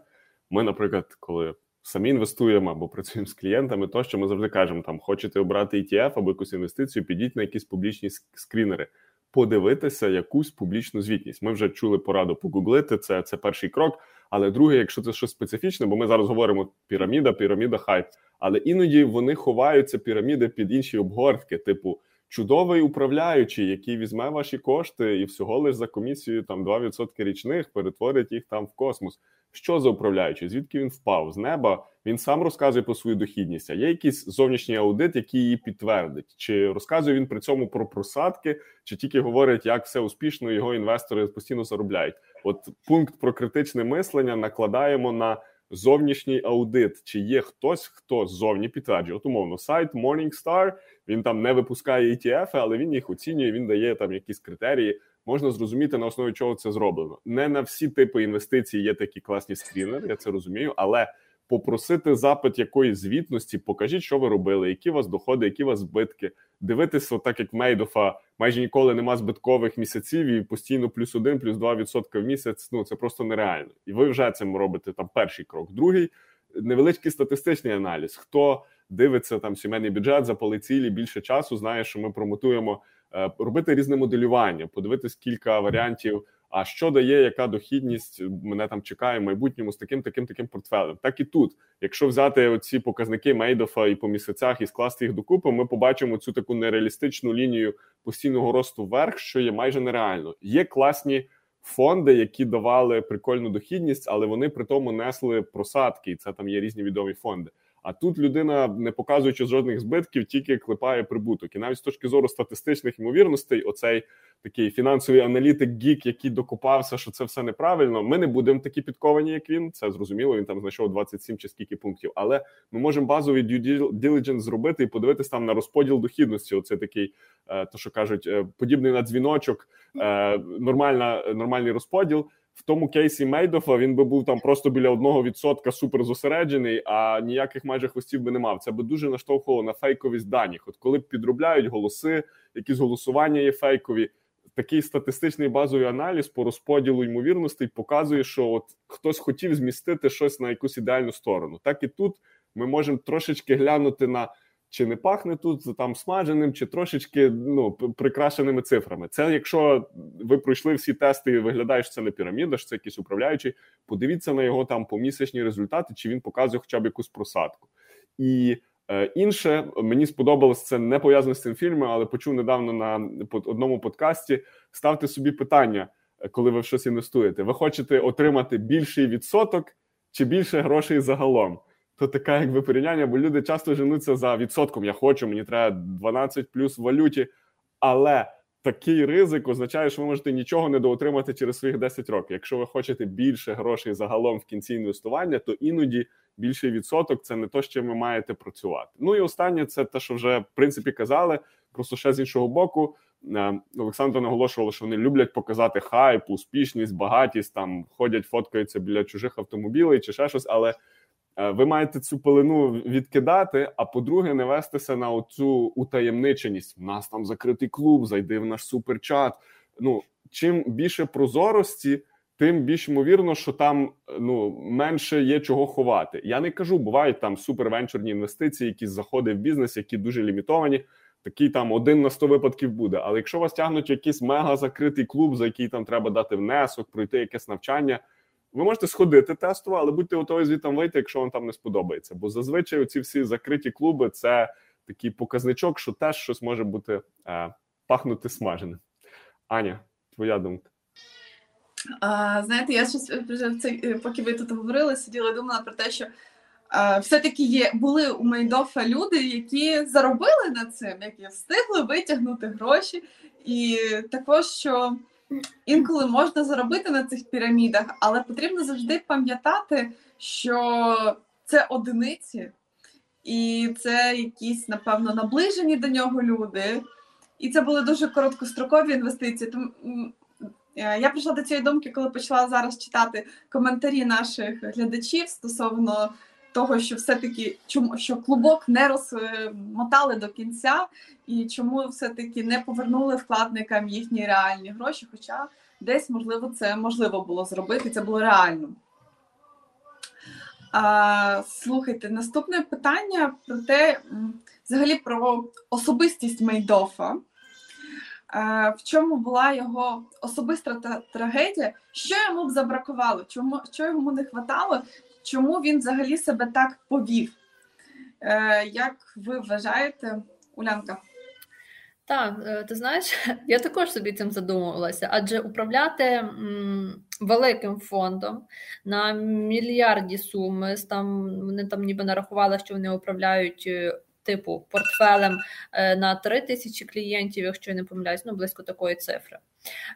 ми, наприклад, коли самі інвестуємо або працюємо з клієнтами, то, що ми завжди кажемо, там, хочете обрати і ті еф або якусь інвестицію, підіть на якісь публічні скрінери, подивитися якусь публічну звітність. Ми вже чули пораду погуглити, це, це перший крок, але другий, якщо це щось специфічне, бо ми зараз говоримо піраміда, піраміда, хайп, але іноді вони ховаються, піраміди, під інші обгортки, типу чудовий управляючий, який візьме ваші кошти і всього лиш за комісію там два відсотки річних перетворить їх там в космос. Що за управляючий? Звідки він впав? З неба? Він сам розказує про свою дохідність. А є якийсь зовнішній аудит, який її підтвердить? Чи розказує він при цьому про просадки, чи тільки говорить, як все успішно його інвестори постійно заробляють? От пункт про критичне мислення накладаємо на зовнішній аудит, чи є хтось, хто ззовні підтверджує. От умовно, сайт Morningstar, він там не випускає і ті еф, але він їх оцінює, він дає там якісь критерії, можна зрозуміти, на основі чого це зроблено. Не на всі типи інвестицій є такі класні скрінери, я це розумію, але попросити запит якоїсь звітності, покажіть, що ви робили, які у вас доходи, які у вас збитки. Дивитися, так як Мейдоффа, майже ніколи нема збиткових місяців і постійно плюс один, плюс два відсотки в місяць, ну це просто нереально. І ви вже цим робите там перший крок. Другий, невеличкий статистичний аналіз. Хто дивиться там сімейний бюджет, запали цілі, більше часу, знає, що ми промотуємо робити різне моделювання, подивитись кілька варіантів, а що дає, яка дохідність мене там чекає в майбутньому з таким-таким-таким портфелем. Так і тут, якщо взяти оці показники Мейдоффа і по місяцях і скласти їх докупи, ми побачимо цю таку нереалістичну лінію постійного росту вверх, що є майже нереально. Є класні фонди, які давали прикольну дохідність, але вони при тому несли просадки, і це там є різні відомі фонди. А тут людина, не показуючи жодних збитків, тільки клепає прибуток. І навіть з точки зору статистичних ймовірностей, оцей такий фінансовий аналітик-гік, який докопався, що це все неправильно, ми не будемо такі підковані, як він. Це зрозуміло, він там знайшов двадцять сім чи скільки пунктів. Але ми можемо базовий due diligence зробити і подивитись там на розподіл дохідності. Оце такий, то що кажуть, подібний на дзвіночок, нормальна, нормальний розподіл. В тому кейсі Мейдоффа він би був там просто біля одного відсотка супер зосереджений, а ніяких майже хвостів би не мав. Це би дуже наштовхувало на фейковість даних. От коли підробляють голоси, якісь голосування є фейкові, такий статистичний базовий аналіз по розподілу ймовірностей показує, що от хтось хотів змістити щось на якусь ідеальну сторону. Так і тут ми можемо трошечки глянути на чи не пахне тут там смаженим, чи трошечки ну, прикрашеними цифрами. Це якщо ви пройшли всі тести і виглядає, що це не піраміда, що це якийсь управляючий, подивіться на його там помісячні результати, чи він показує хоча б якусь просадку. І е, інше, мені сподобалось, це не пов'язано з цим фільмом, але почув недавно на под, одному подкасті, ставте собі питання, коли ви в щось інвестуєте. Ви хочете отримати більший відсоток, чи більше грошей загалом? То таке якби порівняння, бо люди часто женуться за відсотком. Я хочу, мені треба дванадцять плюс в валюті. Але такий ризик означає, що ви можете нічого не доотримати через своїх десять років. Якщо ви хочете більше грошей загалом в кінці інвестування, то іноді більший відсоток – це не те, з чим ви маєте працювати. Ну і останнє – це те, що вже, в принципі, казали. Просто ще з іншого боку, Олександра наголошувала, що вони люблять показати хайп, успішність, багатість, там ходять, фоткаються біля чужих автомобілів чи ще щось, але ви маєте цю пелену відкидати, а по-друге, не вестися на оцю утаємниченість. У нас там закритий клуб, зайди в наш суперчат. Ну, чим більше прозорості, тим більш ймовірно, що там ну, менше є чого ховати. Я не кажу, бувають там супервенчурні інвестиції, якісь заходи в бізнес, які дуже лімітовані. Такий там один на сто випадків буде. Але якщо вас тягнуть в якийсь мега-закритий клуб, за який там треба дати внесок, пройти якесь навчання, ви можете сходити тестово, але будьте готові звідти вийти, якщо вам там не сподобається. Бо зазвичай ці всі закриті клуби – це такий показничок, що теж щось може бути е, пахнути смаженим. Аня, твоя думка? А, знаєте, я щось, поки ви тут говорили, сиділа і думала про те, що а, все-таки є, були у Мейдоффа люди, які заробили над цим, які встигли витягнути гроші. І також, що інколи можна заробити на цих пірамідах, але потрібно завжди пам'ятати, що це одиниці, і це якісь, напевно, наближені до нього люди. І це були дуже короткострокові інвестиції. Тому я прийшла до цієї думки, коли почала зараз читати коментарі наших глядачів стосовно того, що все-таки чому що клубок не розмотали до кінця, і чому все-таки не повернули вкладникам їхні реальні гроші, хоча десь, можливо, це можливо було зробити, це було реально. А, слухайте, наступне питання про те, взагалі про особистість Мейдоффа. А, в чому була його особиста та трагедія? Що йому б забракувало? Чому, що йому не хватало? Чому він взагалі себе так повів? Е, як ви вважаєте, Улянка? Так, ти знаєш, я також собі цим задумувалася. Адже управляти м, великим фондом на мільярді суми, там, вони там ніби нарахували, що вони управляють типу портфелем на три тисячі клієнтів, якщо я не помиляюсь, ну близько такої цифри.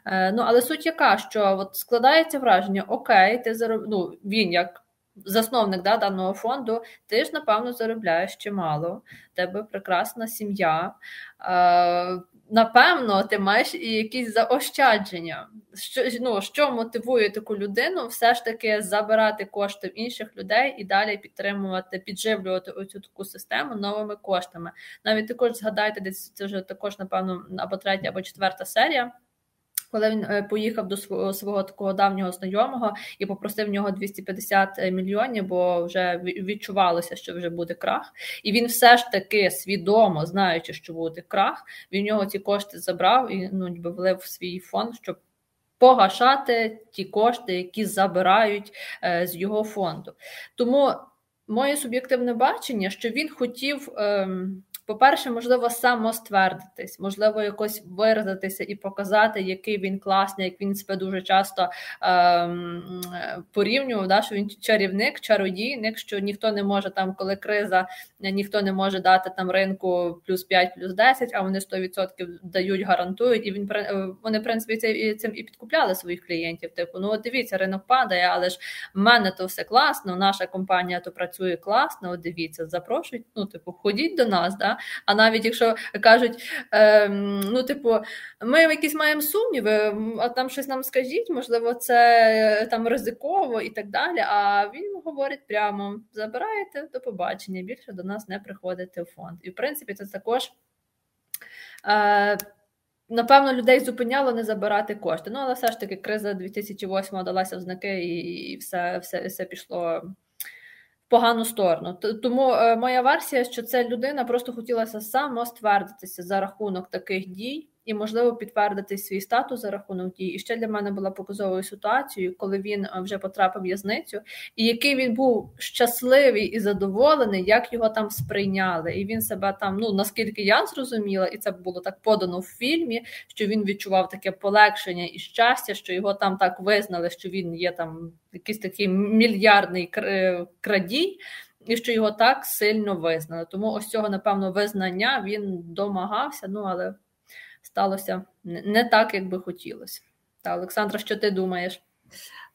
Ну, але суть яка, що от складається враження, окей, ти зароб... ну, він як засновник да, даного фонду, ти ж, напевно, заробляєш чимало, в тебе прекрасна сім'я, е, напевно, ти маєш і якісь заощадження. Що, ну, що мотивує таку людину все ж таки забирати кошти в інших людей і далі підтримувати, підживлювати оцю таку систему новими коштами. Навіть також згадайте, десь це вже також, напевно, або третя, або четверта серія, коли він поїхав до свого такого давнього знайомого і попросив в нього двісті п'ятдесят мільйонів, бо вже відчувалося, що вже буде крах. І він все ж таки свідомо, знаючи, що буде крах, він в нього ці кошти забрав і, ну, ніби влив в свій фонд, щоб погашати ті кошти, які забирають е, з його фонду. Тому моє суб'єктивне бачення, що він хотів... Е, По-перше, можливо, самоствердитись, можливо, якось виразитися і показати, який він класний, як він себе дуже часто ем, порівнював, да, що він чарівник, чародійник, що ніхто не може там, коли криза, ніхто не може дати там ринку плюс п'ять, плюс десять, а вони сто відсотків дають, гарантують, і він, вони, в принципі, цим і підкупляли своїх клієнтів, типу, ну от дивіться, ринок падає, але ж в мене то все класно, наша компанія то працює класно, от дивіться, запрошують, ну, типу, ходіть до нас, да. А навіть якщо кажуть, ем, ну, типу, ми якісь маємо сумніви, а там щось нам скажіть, можливо, це там ризиково і так далі, а він говорить прямо, забираєте, до побачення, більше до нас не приходите в фонд. І, в принципі, це також... Е- Напевно, людей зупиняло не забирати кошти. Ну, але все ж таки, криза дві тисячі восьмого далася в знаки, і все, все, все пішло в погану сторону. Тому е, моя версія, що ця людина просто хотілася самоствердитися за рахунок таких дій і, можливо, підтвердити свій статус за рахунок дій. І ще для мене була показовою ситуацією, коли він вже потрапив в в'язницю, і який він був щасливий і задоволений, як його там сприйняли. І він себе там, ну, наскільки я зрозуміла, і це було так подано в фільмі, що він відчував таке полегшення і щастя, що його там так визнали, що він є там якийсь такий мільярдний крадій, і що його так сильно визнали. Тому ось цього, напевно, визнання він домагався, ну, але... сталося не так, як би хотілося. Та, Олександра, що ти думаєш?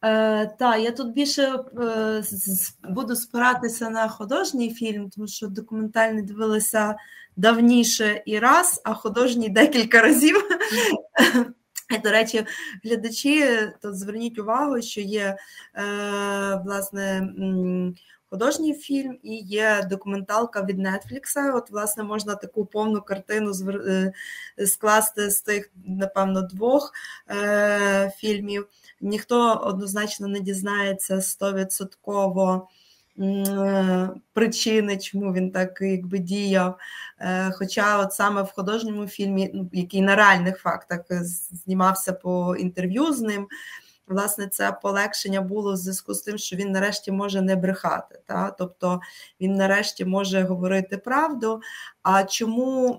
Е, та, я тут більше е, буду спиратися на художній фільм, тому що документальний дивилася давніше і раз, а художній декілька разів. Mm-hmm. До речі, глядачі, то зверніть увагу, що є, е, власне, художній фільм і є документалка від Netflix. От, власне, можна таку повну картину скласти з тих, напевно, двох е- фільмів. Ніхто однозначно не дізнається стовідсотково е- причини, чому він так якби діяв. Е- хоча от саме в художньому фільмі, який на реальних фактах знімався по інтерв'ю з ним, власне, це полегшення було в зв'язку з тим, що він нарешті може не брехати. Та? Тобто він нарешті може говорити правду. А чому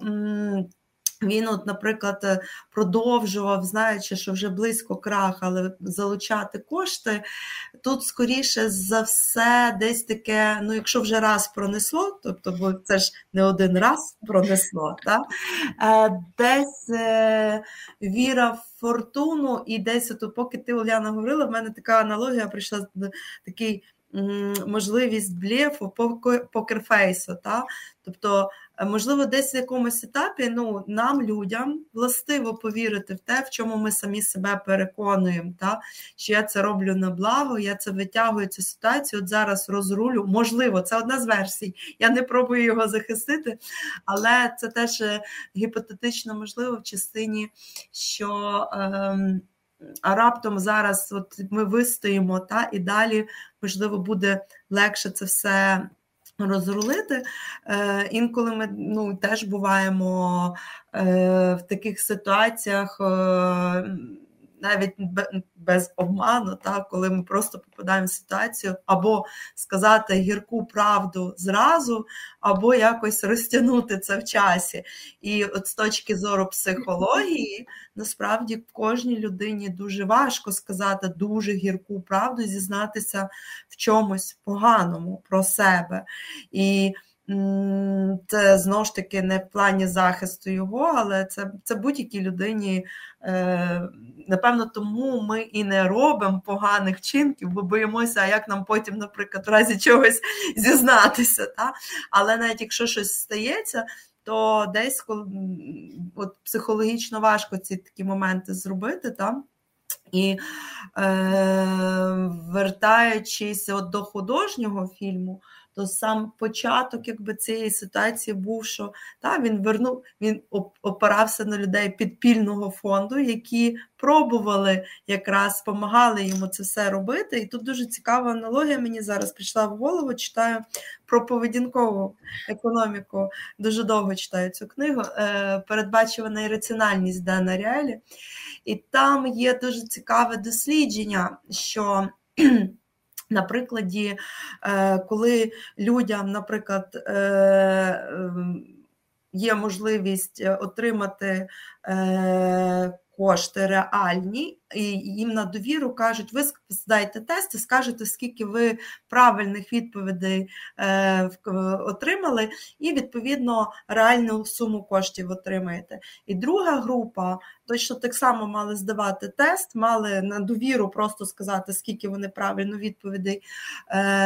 він, от, наприклад, продовжував, знаючи, що вже близько крах, але залучати кошти, тут, скоріше за все, десь таке, ну, якщо вже раз пронесло, тобто, бо це ж не один раз пронесло, та? Десь віра в фортуну і десь, от, поки ти, Уляна, говорила, в мене така аналогія прийшла, такий можливість блефу, покерфейсу, та? Тобто, можливо, десь в якомусь етапі, ну, нам, людям, властиво повірити в те, в чому ми самі себе переконуємо, та? Що я це роблю на благо, я це витягую, цю ситуацію, от зараз розрулю. Можливо, це одна з версій, я не пробую його захистити, але це теж гіпотетично можливо в частині, що... Ем... а раптом зараз от ми вистоїмо, та, і далі, можливо, буде легше це все розрулити. Е, інколи ми, ну, теж буваємо е, в таких ситуаціях, е, навіть без обману, та, коли ми просто попадаємо в ситуацію, або сказати гірку правду зразу, або якось розтягнути це в часі. І от з точки зору психології, насправді кожній людині дуже важко сказати дуже гірку правду, зізнатися в чомусь поганому про себе. І це, знову ж таки, не в плані захисту його, але це, це будь-якій людині, е, напевно, тому ми і не робимо поганих вчинків, бо боїмося, а як нам потім, наприклад, в разі чогось зізнатися. Та? Але навіть якщо щось стається, то десь от, психологічно важко ці такі моменти зробити, там. І е, вертаючись от до художнього фільму, то сам початок якби, цієї ситуації був, що та, він, вернув, він опирався на людей підпільного фонду, які пробували, якраз допомагали йому це все робити. І тут дуже цікава аналогія мені зараз прийшла в голову, читаю про поведінкову економіку, дуже довго читаю цю книгу, «Передбачувана ірраціональність» Дана Аріелі. І там є дуже цікаве дослідження, що... На прикладі, коли людям, наприклад, є можливість отримати кошти реальні, і їм на довіру кажуть, ви здаєте тест і скажете, скільки ви правильних відповідей отримали, і, відповідно, реальну суму коштів отримаєте. І друга група, точно так само мали здавати тест, мали на довіру просто сказати, скільки вони правильно відповідей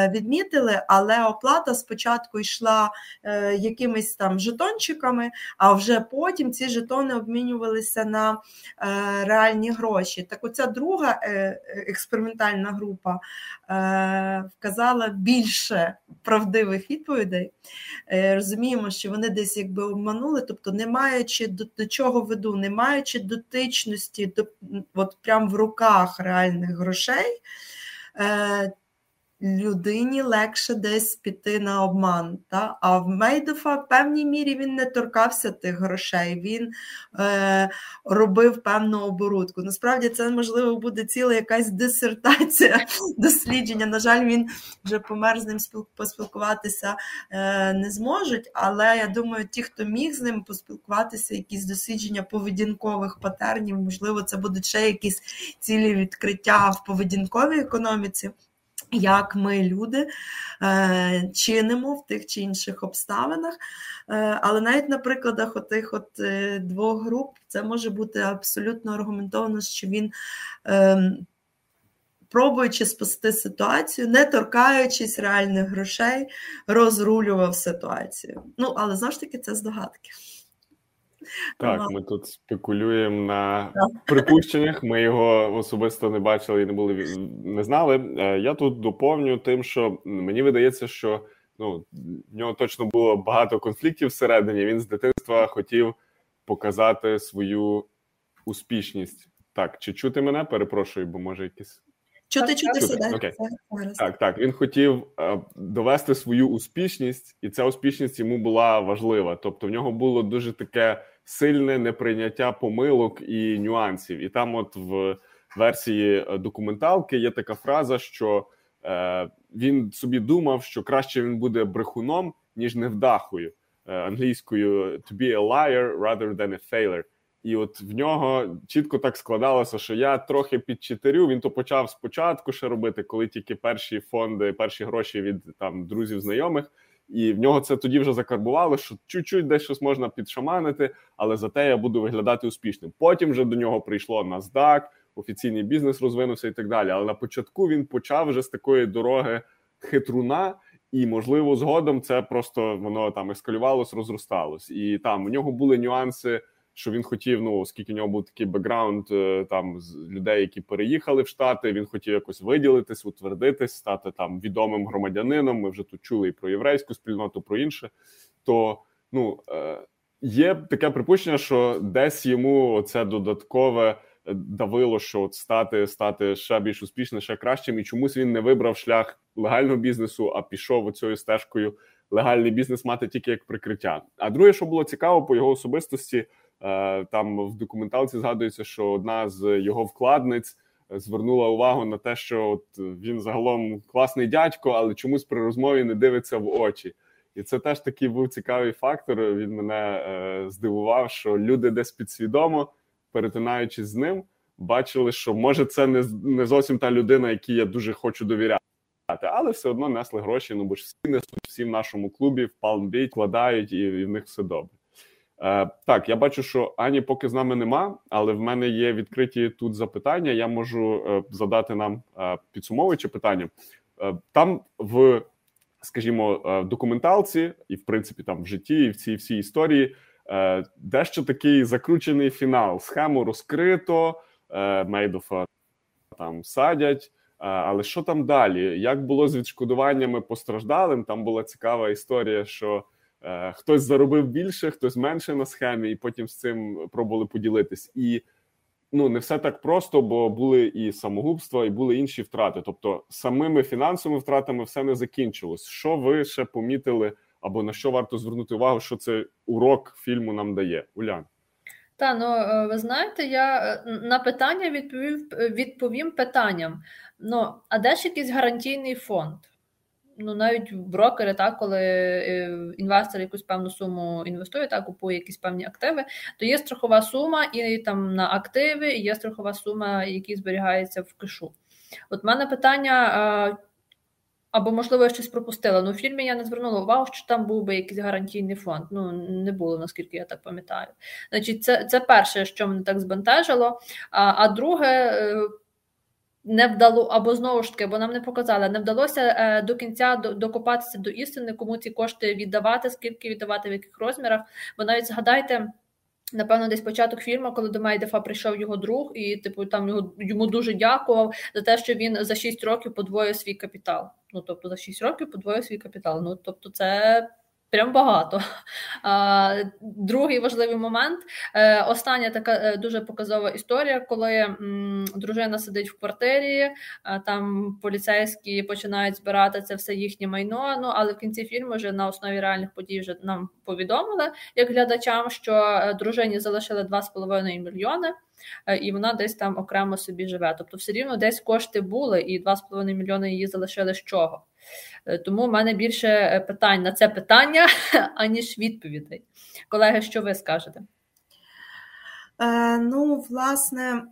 відмітили, але оплата спочатку йшла якимись там жетончиками, а вже потім ці жетони обмінювалися на реальні гроші. Так оця друга експериментальна група вказала більше правдивих відповідей. Розуміємо, що вони десь якби обманули, тобто не маючи до, до чого веду, не маючи дотичності, до, от прям в руках реальних грошей, людині легше десь піти на обман. Та? А в Мейдоффа в певній мірі він не торкався тих грошей, він е, робив певну оборудку. Насправді це, можливо, буде ціла якась дисертація, дослідження. На жаль, він вже помер, з ним поспілкуватися е, не зможуть, але я думаю, ті, хто міг з ним поспілкуватися, якісь дослідження поведінкових патернів, можливо, це будуть ще якісь цілі відкриття в поведінковій економіці, як ми, люди, чинимо в тих чи інших обставинах. Але навіть на прикладах отих от двох груп це може бути абсолютно аргументовано, що він, пробуючи спасти ситуацію, не торкаючись реальних грошей, розрулював ситуацію. Ну, але, знову ж таки, це здогадки. Так, ми тут спекулюємо на припущеннях, ми його особисто не бачили і не були, не знали. Я тут доповню тим, що мені видається, що ну, в нього точно було багато конфліктів всередині, він з дитинства хотів показати свою успішність. Так, чи чути мене? Перепрошую, бо може якісь... Чути, чути, сюди. Окей. Так, так, він хотів е, довести свою успішність, і ця успішність йому була важлива. Тобто в нього було дуже таке сильне неприйняття помилок і нюансів. І там от в версії документалки є така фраза, що е, він собі думав, що краще він буде брехуном, ніж невдахою. Е, англійською «to be a liar rather than a failure». І от в нього чітко так складалося, що я трохи підчитерю. Він то почав спочатку ще робити, коли тільки перші фонди, перші гроші від там друзів, знайомих. І в нього це тоді вже закарбувало, що чуть-чуть десь щось можна підшаманити, але зате я буду виглядати успішним. Потім вже до нього прийшло NASDAQ, офіційний бізнес розвинувся і так далі. Але на початку він почав вже з такої дороги хитруна, і, можливо, згодом це просто воно там ескалювалось, розросталось. І там в нього були нюанси, що він хотів, ну, оскільки в нього був такий бекграунд там з людей, які переїхали в Штати, він хотів якось виділитись, утвердитись, стати там відомим громадянином. Ми вже тут чули і про єврейську спільноту, про інше. То, ну, є таке припущення, що десь йому це додаткове давило, що от стати, стати ще більш успішним, ще кращим, і чомусь він не вибрав шлях легального бізнесу, а пішов оцею стежкою легальний бізнес мати тільки як прикриття. А друге, що було цікаво по його особистості, там в документалці згадується, що одна з його вкладниць звернула увагу на те, що от він загалом класний дядько, але чомусь при розмові не дивиться в очі. І це теж такий був цікавий фактор, він мене е, здивував, що люди десь підсвідомо, перетинаючись з ним, бачили, що може це не, не зовсім та людина, якій я дуже хочу довіряти. Але все одно несли гроші, ну бо ж всі несуть, всі в нашому клубі, в Палм-Біч, вкладають і, і в них все добре. Е, так, я бачу, що Ані поки з нами нема, але в мене є відкриті тут запитання, я можу е, задати нам е, підсумовуюче питання. Е, там в скажімо, в документалці і, в принципі, там в житті, і в цій всій історії дещо такий закручений фінал. Схему розкрито, Мейдоффа там садять, але що там далі? Як було з відшкодуваннями постраждалим? Там була цікава історія, що хтось заробив більше, хтось менше на схемі, і потім з цим пробували поділитись. І ну, не все так просто, бо були і самогубства, і були інші втрати. Тобто самими фінансовими втратами все не закінчилось. Що ви ще помітили, або на що варто звернути увагу, що це урок фільму нам дає? Уляна. Та, ну, ви знаєте, я на питання відповів, відповім питанням. Ну, а де ж якийсь гарантійний фонд? Ну, навіть брокери, так, коли інвестор якусь певну суму інвестує, так, купує якісь певні активи, то є страхова сума і там на активи, і є страхова сума, яка зберігається в кешу. От в мене питання, або, можливо, я щось пропустила, ну, в фільмі я не звернула увагу, що там був би якийсь гарантійний фонд. Ну, не було, наскільки я так пам'ятаю. Значить, це, це перше, що мене так збентежило, а, а друге... Не вдало, або знову ж таки, бо нам не показали, не вдалося до кінця докопатися до істини, кому ці кошти віддавати, скільки віддавати, в яких розмірах. Бо навіть згадайте, напевно, десь початок фільму, коли до Мейдоффа прийшов його друг, і типу там його, йому дуже дякував за те, що він за шість років подвоїв свій капітал. Ну, тобто за шість років подвоїв свій капітал. Ну, тобто це... Прям багато. А, другий важливий момент. Е, остання така дуже показова історія, коли м, дружина сидить в квартирі, а, там поліцейські починають збирати це все їхнє майно, ну, але в кінці фільму вже на основі реальних подій вже нам повідомили, як глядачам, що дружині залишили два з половиною мільйони, і вона десь там окремо собі живе. Тобто все рівно десь кошти були, і два з половиною мільйони її залишили з чого. Тому в мене більше питань на це питання, аніж відповідей. Колеги, що ви скажете? Е, ну, власне,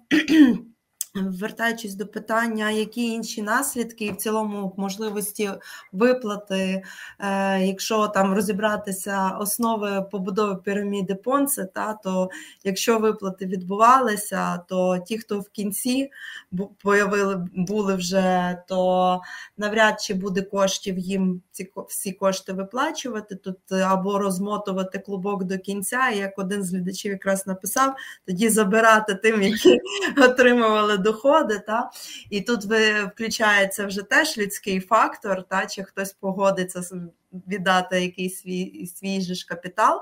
вертаючись до питання, які інші наслідки і в цілому можливості виплати, е, якщо там розібратися основи побудови піраміди Понці, та, то якщо виплати відбувалися, то ті, хто в кінці появили, були вже, то навряд чи буде коштів їм ці, всі кошти виплачувати тут або розмотувати клубок до кінця, і як один з глядачів якраз написав, тоді забирати тим, які отримували доходи, та? І тут ви, включається вже теж людський фактор, та? Чи хтось погодиться віддати якийсь свій, свій же ж капітал.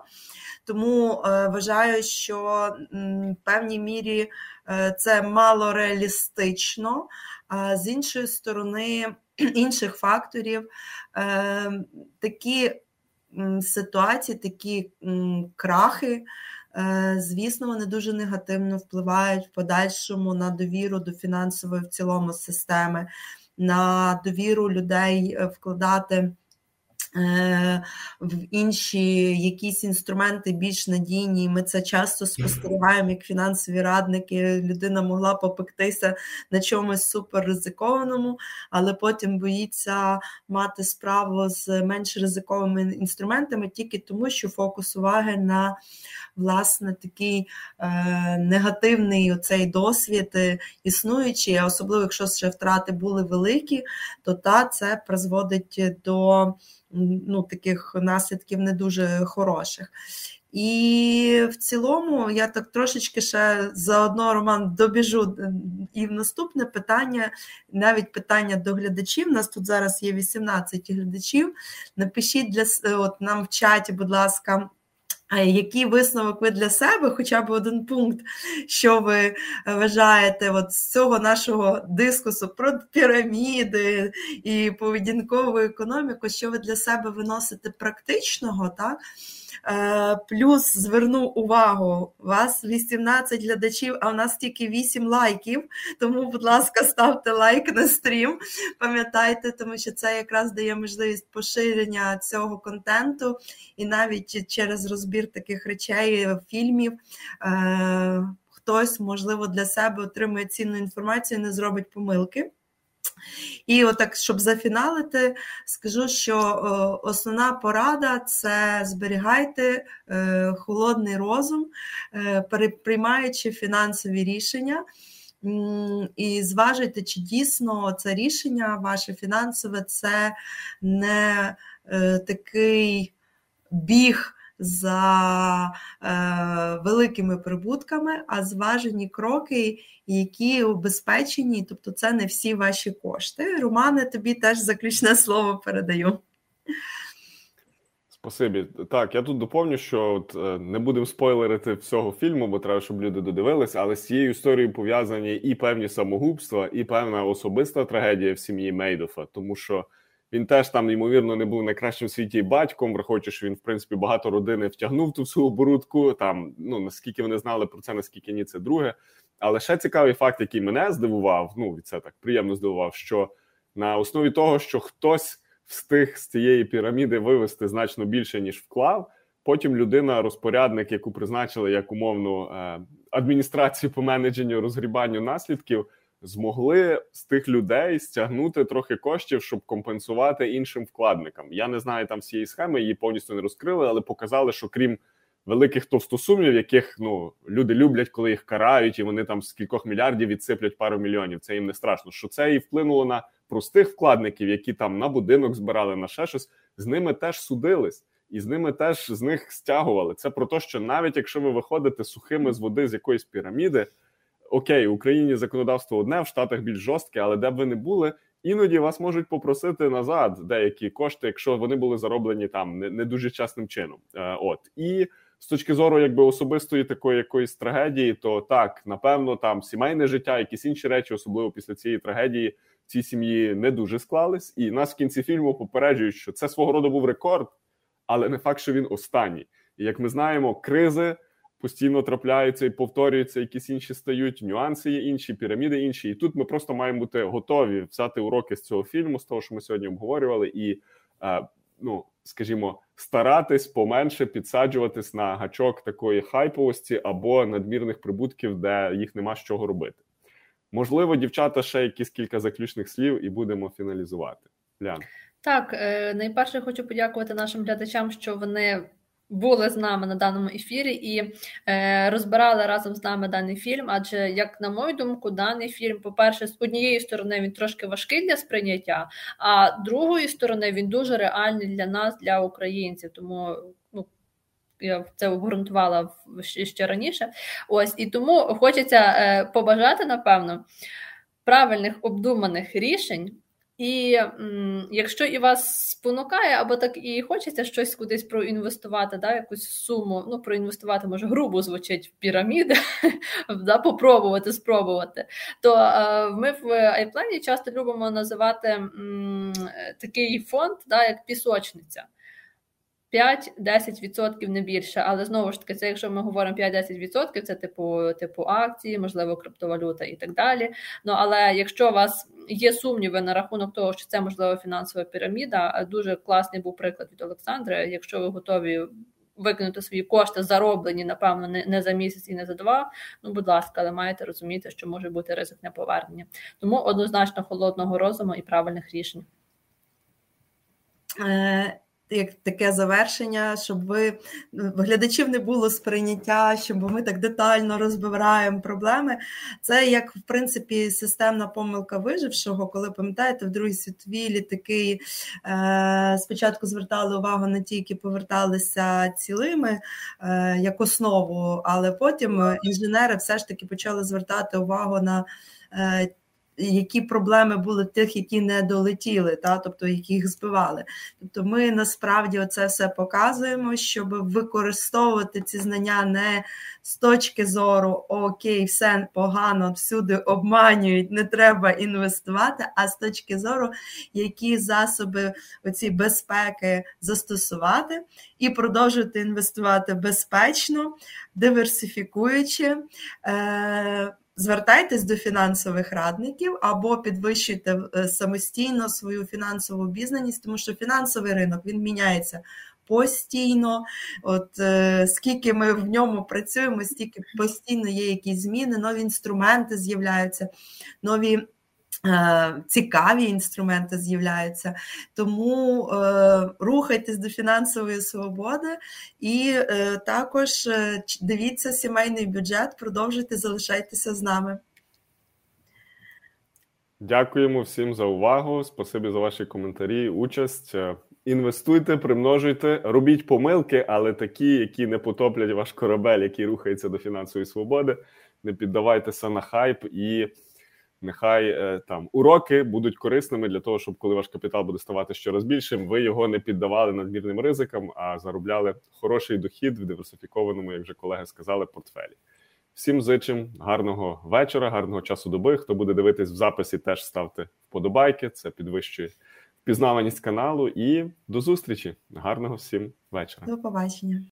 Тому е, вважаю, що в певній мірі е, це мало реалістично, а з іншої сторони, інших факторів, е, такі м, ситуації, такі м, крахи, звісно, вони дуже негативно впливають в подальшому на довіру до фінансової в цілому системи, на довіру людей вкладати в інші якісь інструменти більш надійні, і ми це часто спостерігаємо, як фінансові радники, людина могла попектися на чомусь суперризикованому, але потім боїться мати справу з менш ризиковими інструментами тільки тому, що фокус уваги на, власне, такий е- негативний оцей досвід е- існуючий, а особливо, якщо ще втрати були великі, то та це призводить до ну, таких наслідків не дуже хороших. І в цілому, я так трошечки ще заодно, Роман, добіжу і в наступне питання, навіть питання до глядачів, у нас тут зараз є вісімнадцять глядачів, напишіть для, от, нам в чаті, будь ласка, який висновок ви для себе, хоча б один пункт, що ви вважаєте от з цього нашого дискусу про піраміди і поведінкову економіку, що ви для себе виносите практичного, так? Плюс зверну увагу, у вас вісімнадцять глядачів, а у нас тільки вісім лайків, тому, будь ласка, ставте лайк на стрім, пам'ятайте, тому що це якраз дає можливість поширення цього контенту і навіть через розбір таких речей, фільмів, хтось, можливо, для себе отримує цінну інформацію і не зробить помилки. І отак, щоб зафіналити, скажу, що основна порада – це зберігайте холодний розум, приймаючи фінансові рішення, і зважуйте, чи дійсно це рішення ваше фінансове – це не такий біг за е, великими прибутками, а зважені кроки, які убезпечені, тобто це не всі ваші кошти. Романе, тобі теж заключне слово передаю. Спасибі. Так, я тут доповню, що от, не будемо спойлерити всього фільму, бо треба, щоб люди додивилися, але з цією історією пов'язані і певні самогубства, і певна особиста трагедія в сім'ї Мейдоффа, тому що він теж там, ймовірно, не був найкращим в світі батьком, враховуючи, що він, в принципі, багато родини втягнув ту всю оборудку, там, ну, наскільки вони знали про це, наскільки ні, це друге. Але ще цікавий факт, який мене здивував, ну, це так приємно здивував, що на основі того, що хтось встиг з цієї піраміди вивести значно більше, ніж вклав, потім людина-розпорядник, яку призначили як умовну адміністрацію по менедженню, розгрібанню наслідків, змогли з тих людей стягнути трохи коштів, щоб компенсувати іншим вкладникам. Я не знаю там всієї схеми, її повністю не розкрили, але показали, що крім великих товстосумів, яких, ну, люди люблять, коли їх карають, і вони там з кількох мільярдів відсиплять пару мільйонів, це їм не страшно, що це і вплинуло на простих вкладників, які там на будинок збирали, на ще щось, з ними теж судились, і з ними теж з них стягували. Це про те, що навіть якщо ви виходите сухими з води з якоїсь піраміди, окей, в Україні законодавство одне, в Штатах більш жорстке, але де б ви не були, іноді вас можуть попросити назад деякі кошти, якщо вони були зароблені там не, не дуже чесним чином. Е, от. І з точки зору якби особистої такої якоїсь трагедії, то так, напевно, там сімейне життя, якісь інші речі, особливо після цієї трагедії, ці сім'ї не дуже склались. І нас в кінці фільму попереджують, що це свого роду був рекорд, але не факт, що він останній. І як ми знаємо, кризи постійно трапляються і повторюються, якісь інші стають, нюанси є інші, піраміди інші. І тут ми просто маємо бути готові взяти уроки з цього фільму, з того, що ми сьогодні обговорювали, і, е, ну, скажімо, старатись поменше підсаджуватись на гачок такої хайповості або надмірних прибутків, де їх нема з чого робити. Можливо, дівчата, ще якісь кілька заключних слів і будемо фіналізувати. Ляна. Так, е, найперше хочу подякувати нашим глядачам, що вони були з нами на даному ефірі і е, розбирали разом з нами даний фільм, адже, як на мою думку, даний фільм, по-перше, з однієї сторони він трошки важкий для сприйняття, а з другої сторони він дуже реальний для нас, для українців, тому ну, я це обґрунтувала ще раніше. Ось, і тому хочеться е, побажати, напевно, правильних обдуманих рішень. І якщо і вас спонукає, або так і хочеться щось кудись проінвестувати, да, якусь суму, ну, проінвестувати, може, грубо звучить в піраміди, да, попробувати, спробувати, то е, ми в iPlan часто любимо називати м, такий фонд, да, як пісочниця. п'ять-десять відсотків не більше, але знову ж таки, це якщо ми говоримо п'ять-десять відсотків, це типу, типу акції, можливо, криптовалюта і так далі. Ну, але якщо у вас є сумніви на рахунок того, що це, можливо, фінансова піраміда, дуже класний був приклад від Олександри, якщо ви готові викинути свої кошти, зароблені, напевно, не за місяць і не за два, ну, будь ласка, але маєте розуміти, що може бути ризик неповернення. Тому однозначно холодного розуму і правильних рішень. Як таке завершення, щоб ви, глядачів не було сприйняття, щоб ми так детально розбираємо проблеми. Це як, в принципі, системна помилка вижившого, коли, пам'ятаєте, в Другій світовій літаки е, спочатку звертали увагу на ті, які поверталися цілими, е, як основу, але потім інженери все ж таки почали звертати увагу на е, які проблеми були тих, які не долетіли, та, тобто яких збивали. Тобто ми насправді оце все показуємо, щоб використовувати ці знання не з точки зору «Окей, все погано, всюди обманюють, не треба інвестувати», а з точки зору, які засоби оці безпеки застосувати і продовжувати інвестувати безпечно, диверсифікуючи, е- звертайтесь до фінансових радників або підвищуйте самостійно свою фінансову обізнаність, тому що фінансовий ринок, він міняється постійно. От е, скільки ми в ньому працюємо, стільки постійно є якісь зміни, нові інструменти з'являються, нові е, цікаві інструменти з'являються. Тому е, рухайтесь до фінансової свободи і е, також е, дивіться сімейний бюджет, продовжуйте залишайтеся з нами. Дякуємо всім за увагу, спасибі за ваші коментарі, участь. Інвестуйте, примножуйте, робіть помилки, але такі, які не потоплять ваш корабель, який рухається до фінансової свободи. Не піддавайтеся на хайп і нехай там уроки будуть корисними для того, щоб коли ваш капітал буде ставати щораз більшим, ви його не піддавали надмірним ризикам, а заробляли хороший дохід в диверсифікованому, як вже колеги сказали, портфелі. Всім зичим гарного вечора, гарного часу доби. Хто буде дивитись в записі, теж ставте вподобайки, це підвищує впізнаваність каналу. І до зустрічі. Гарного всім вечора. До побачення.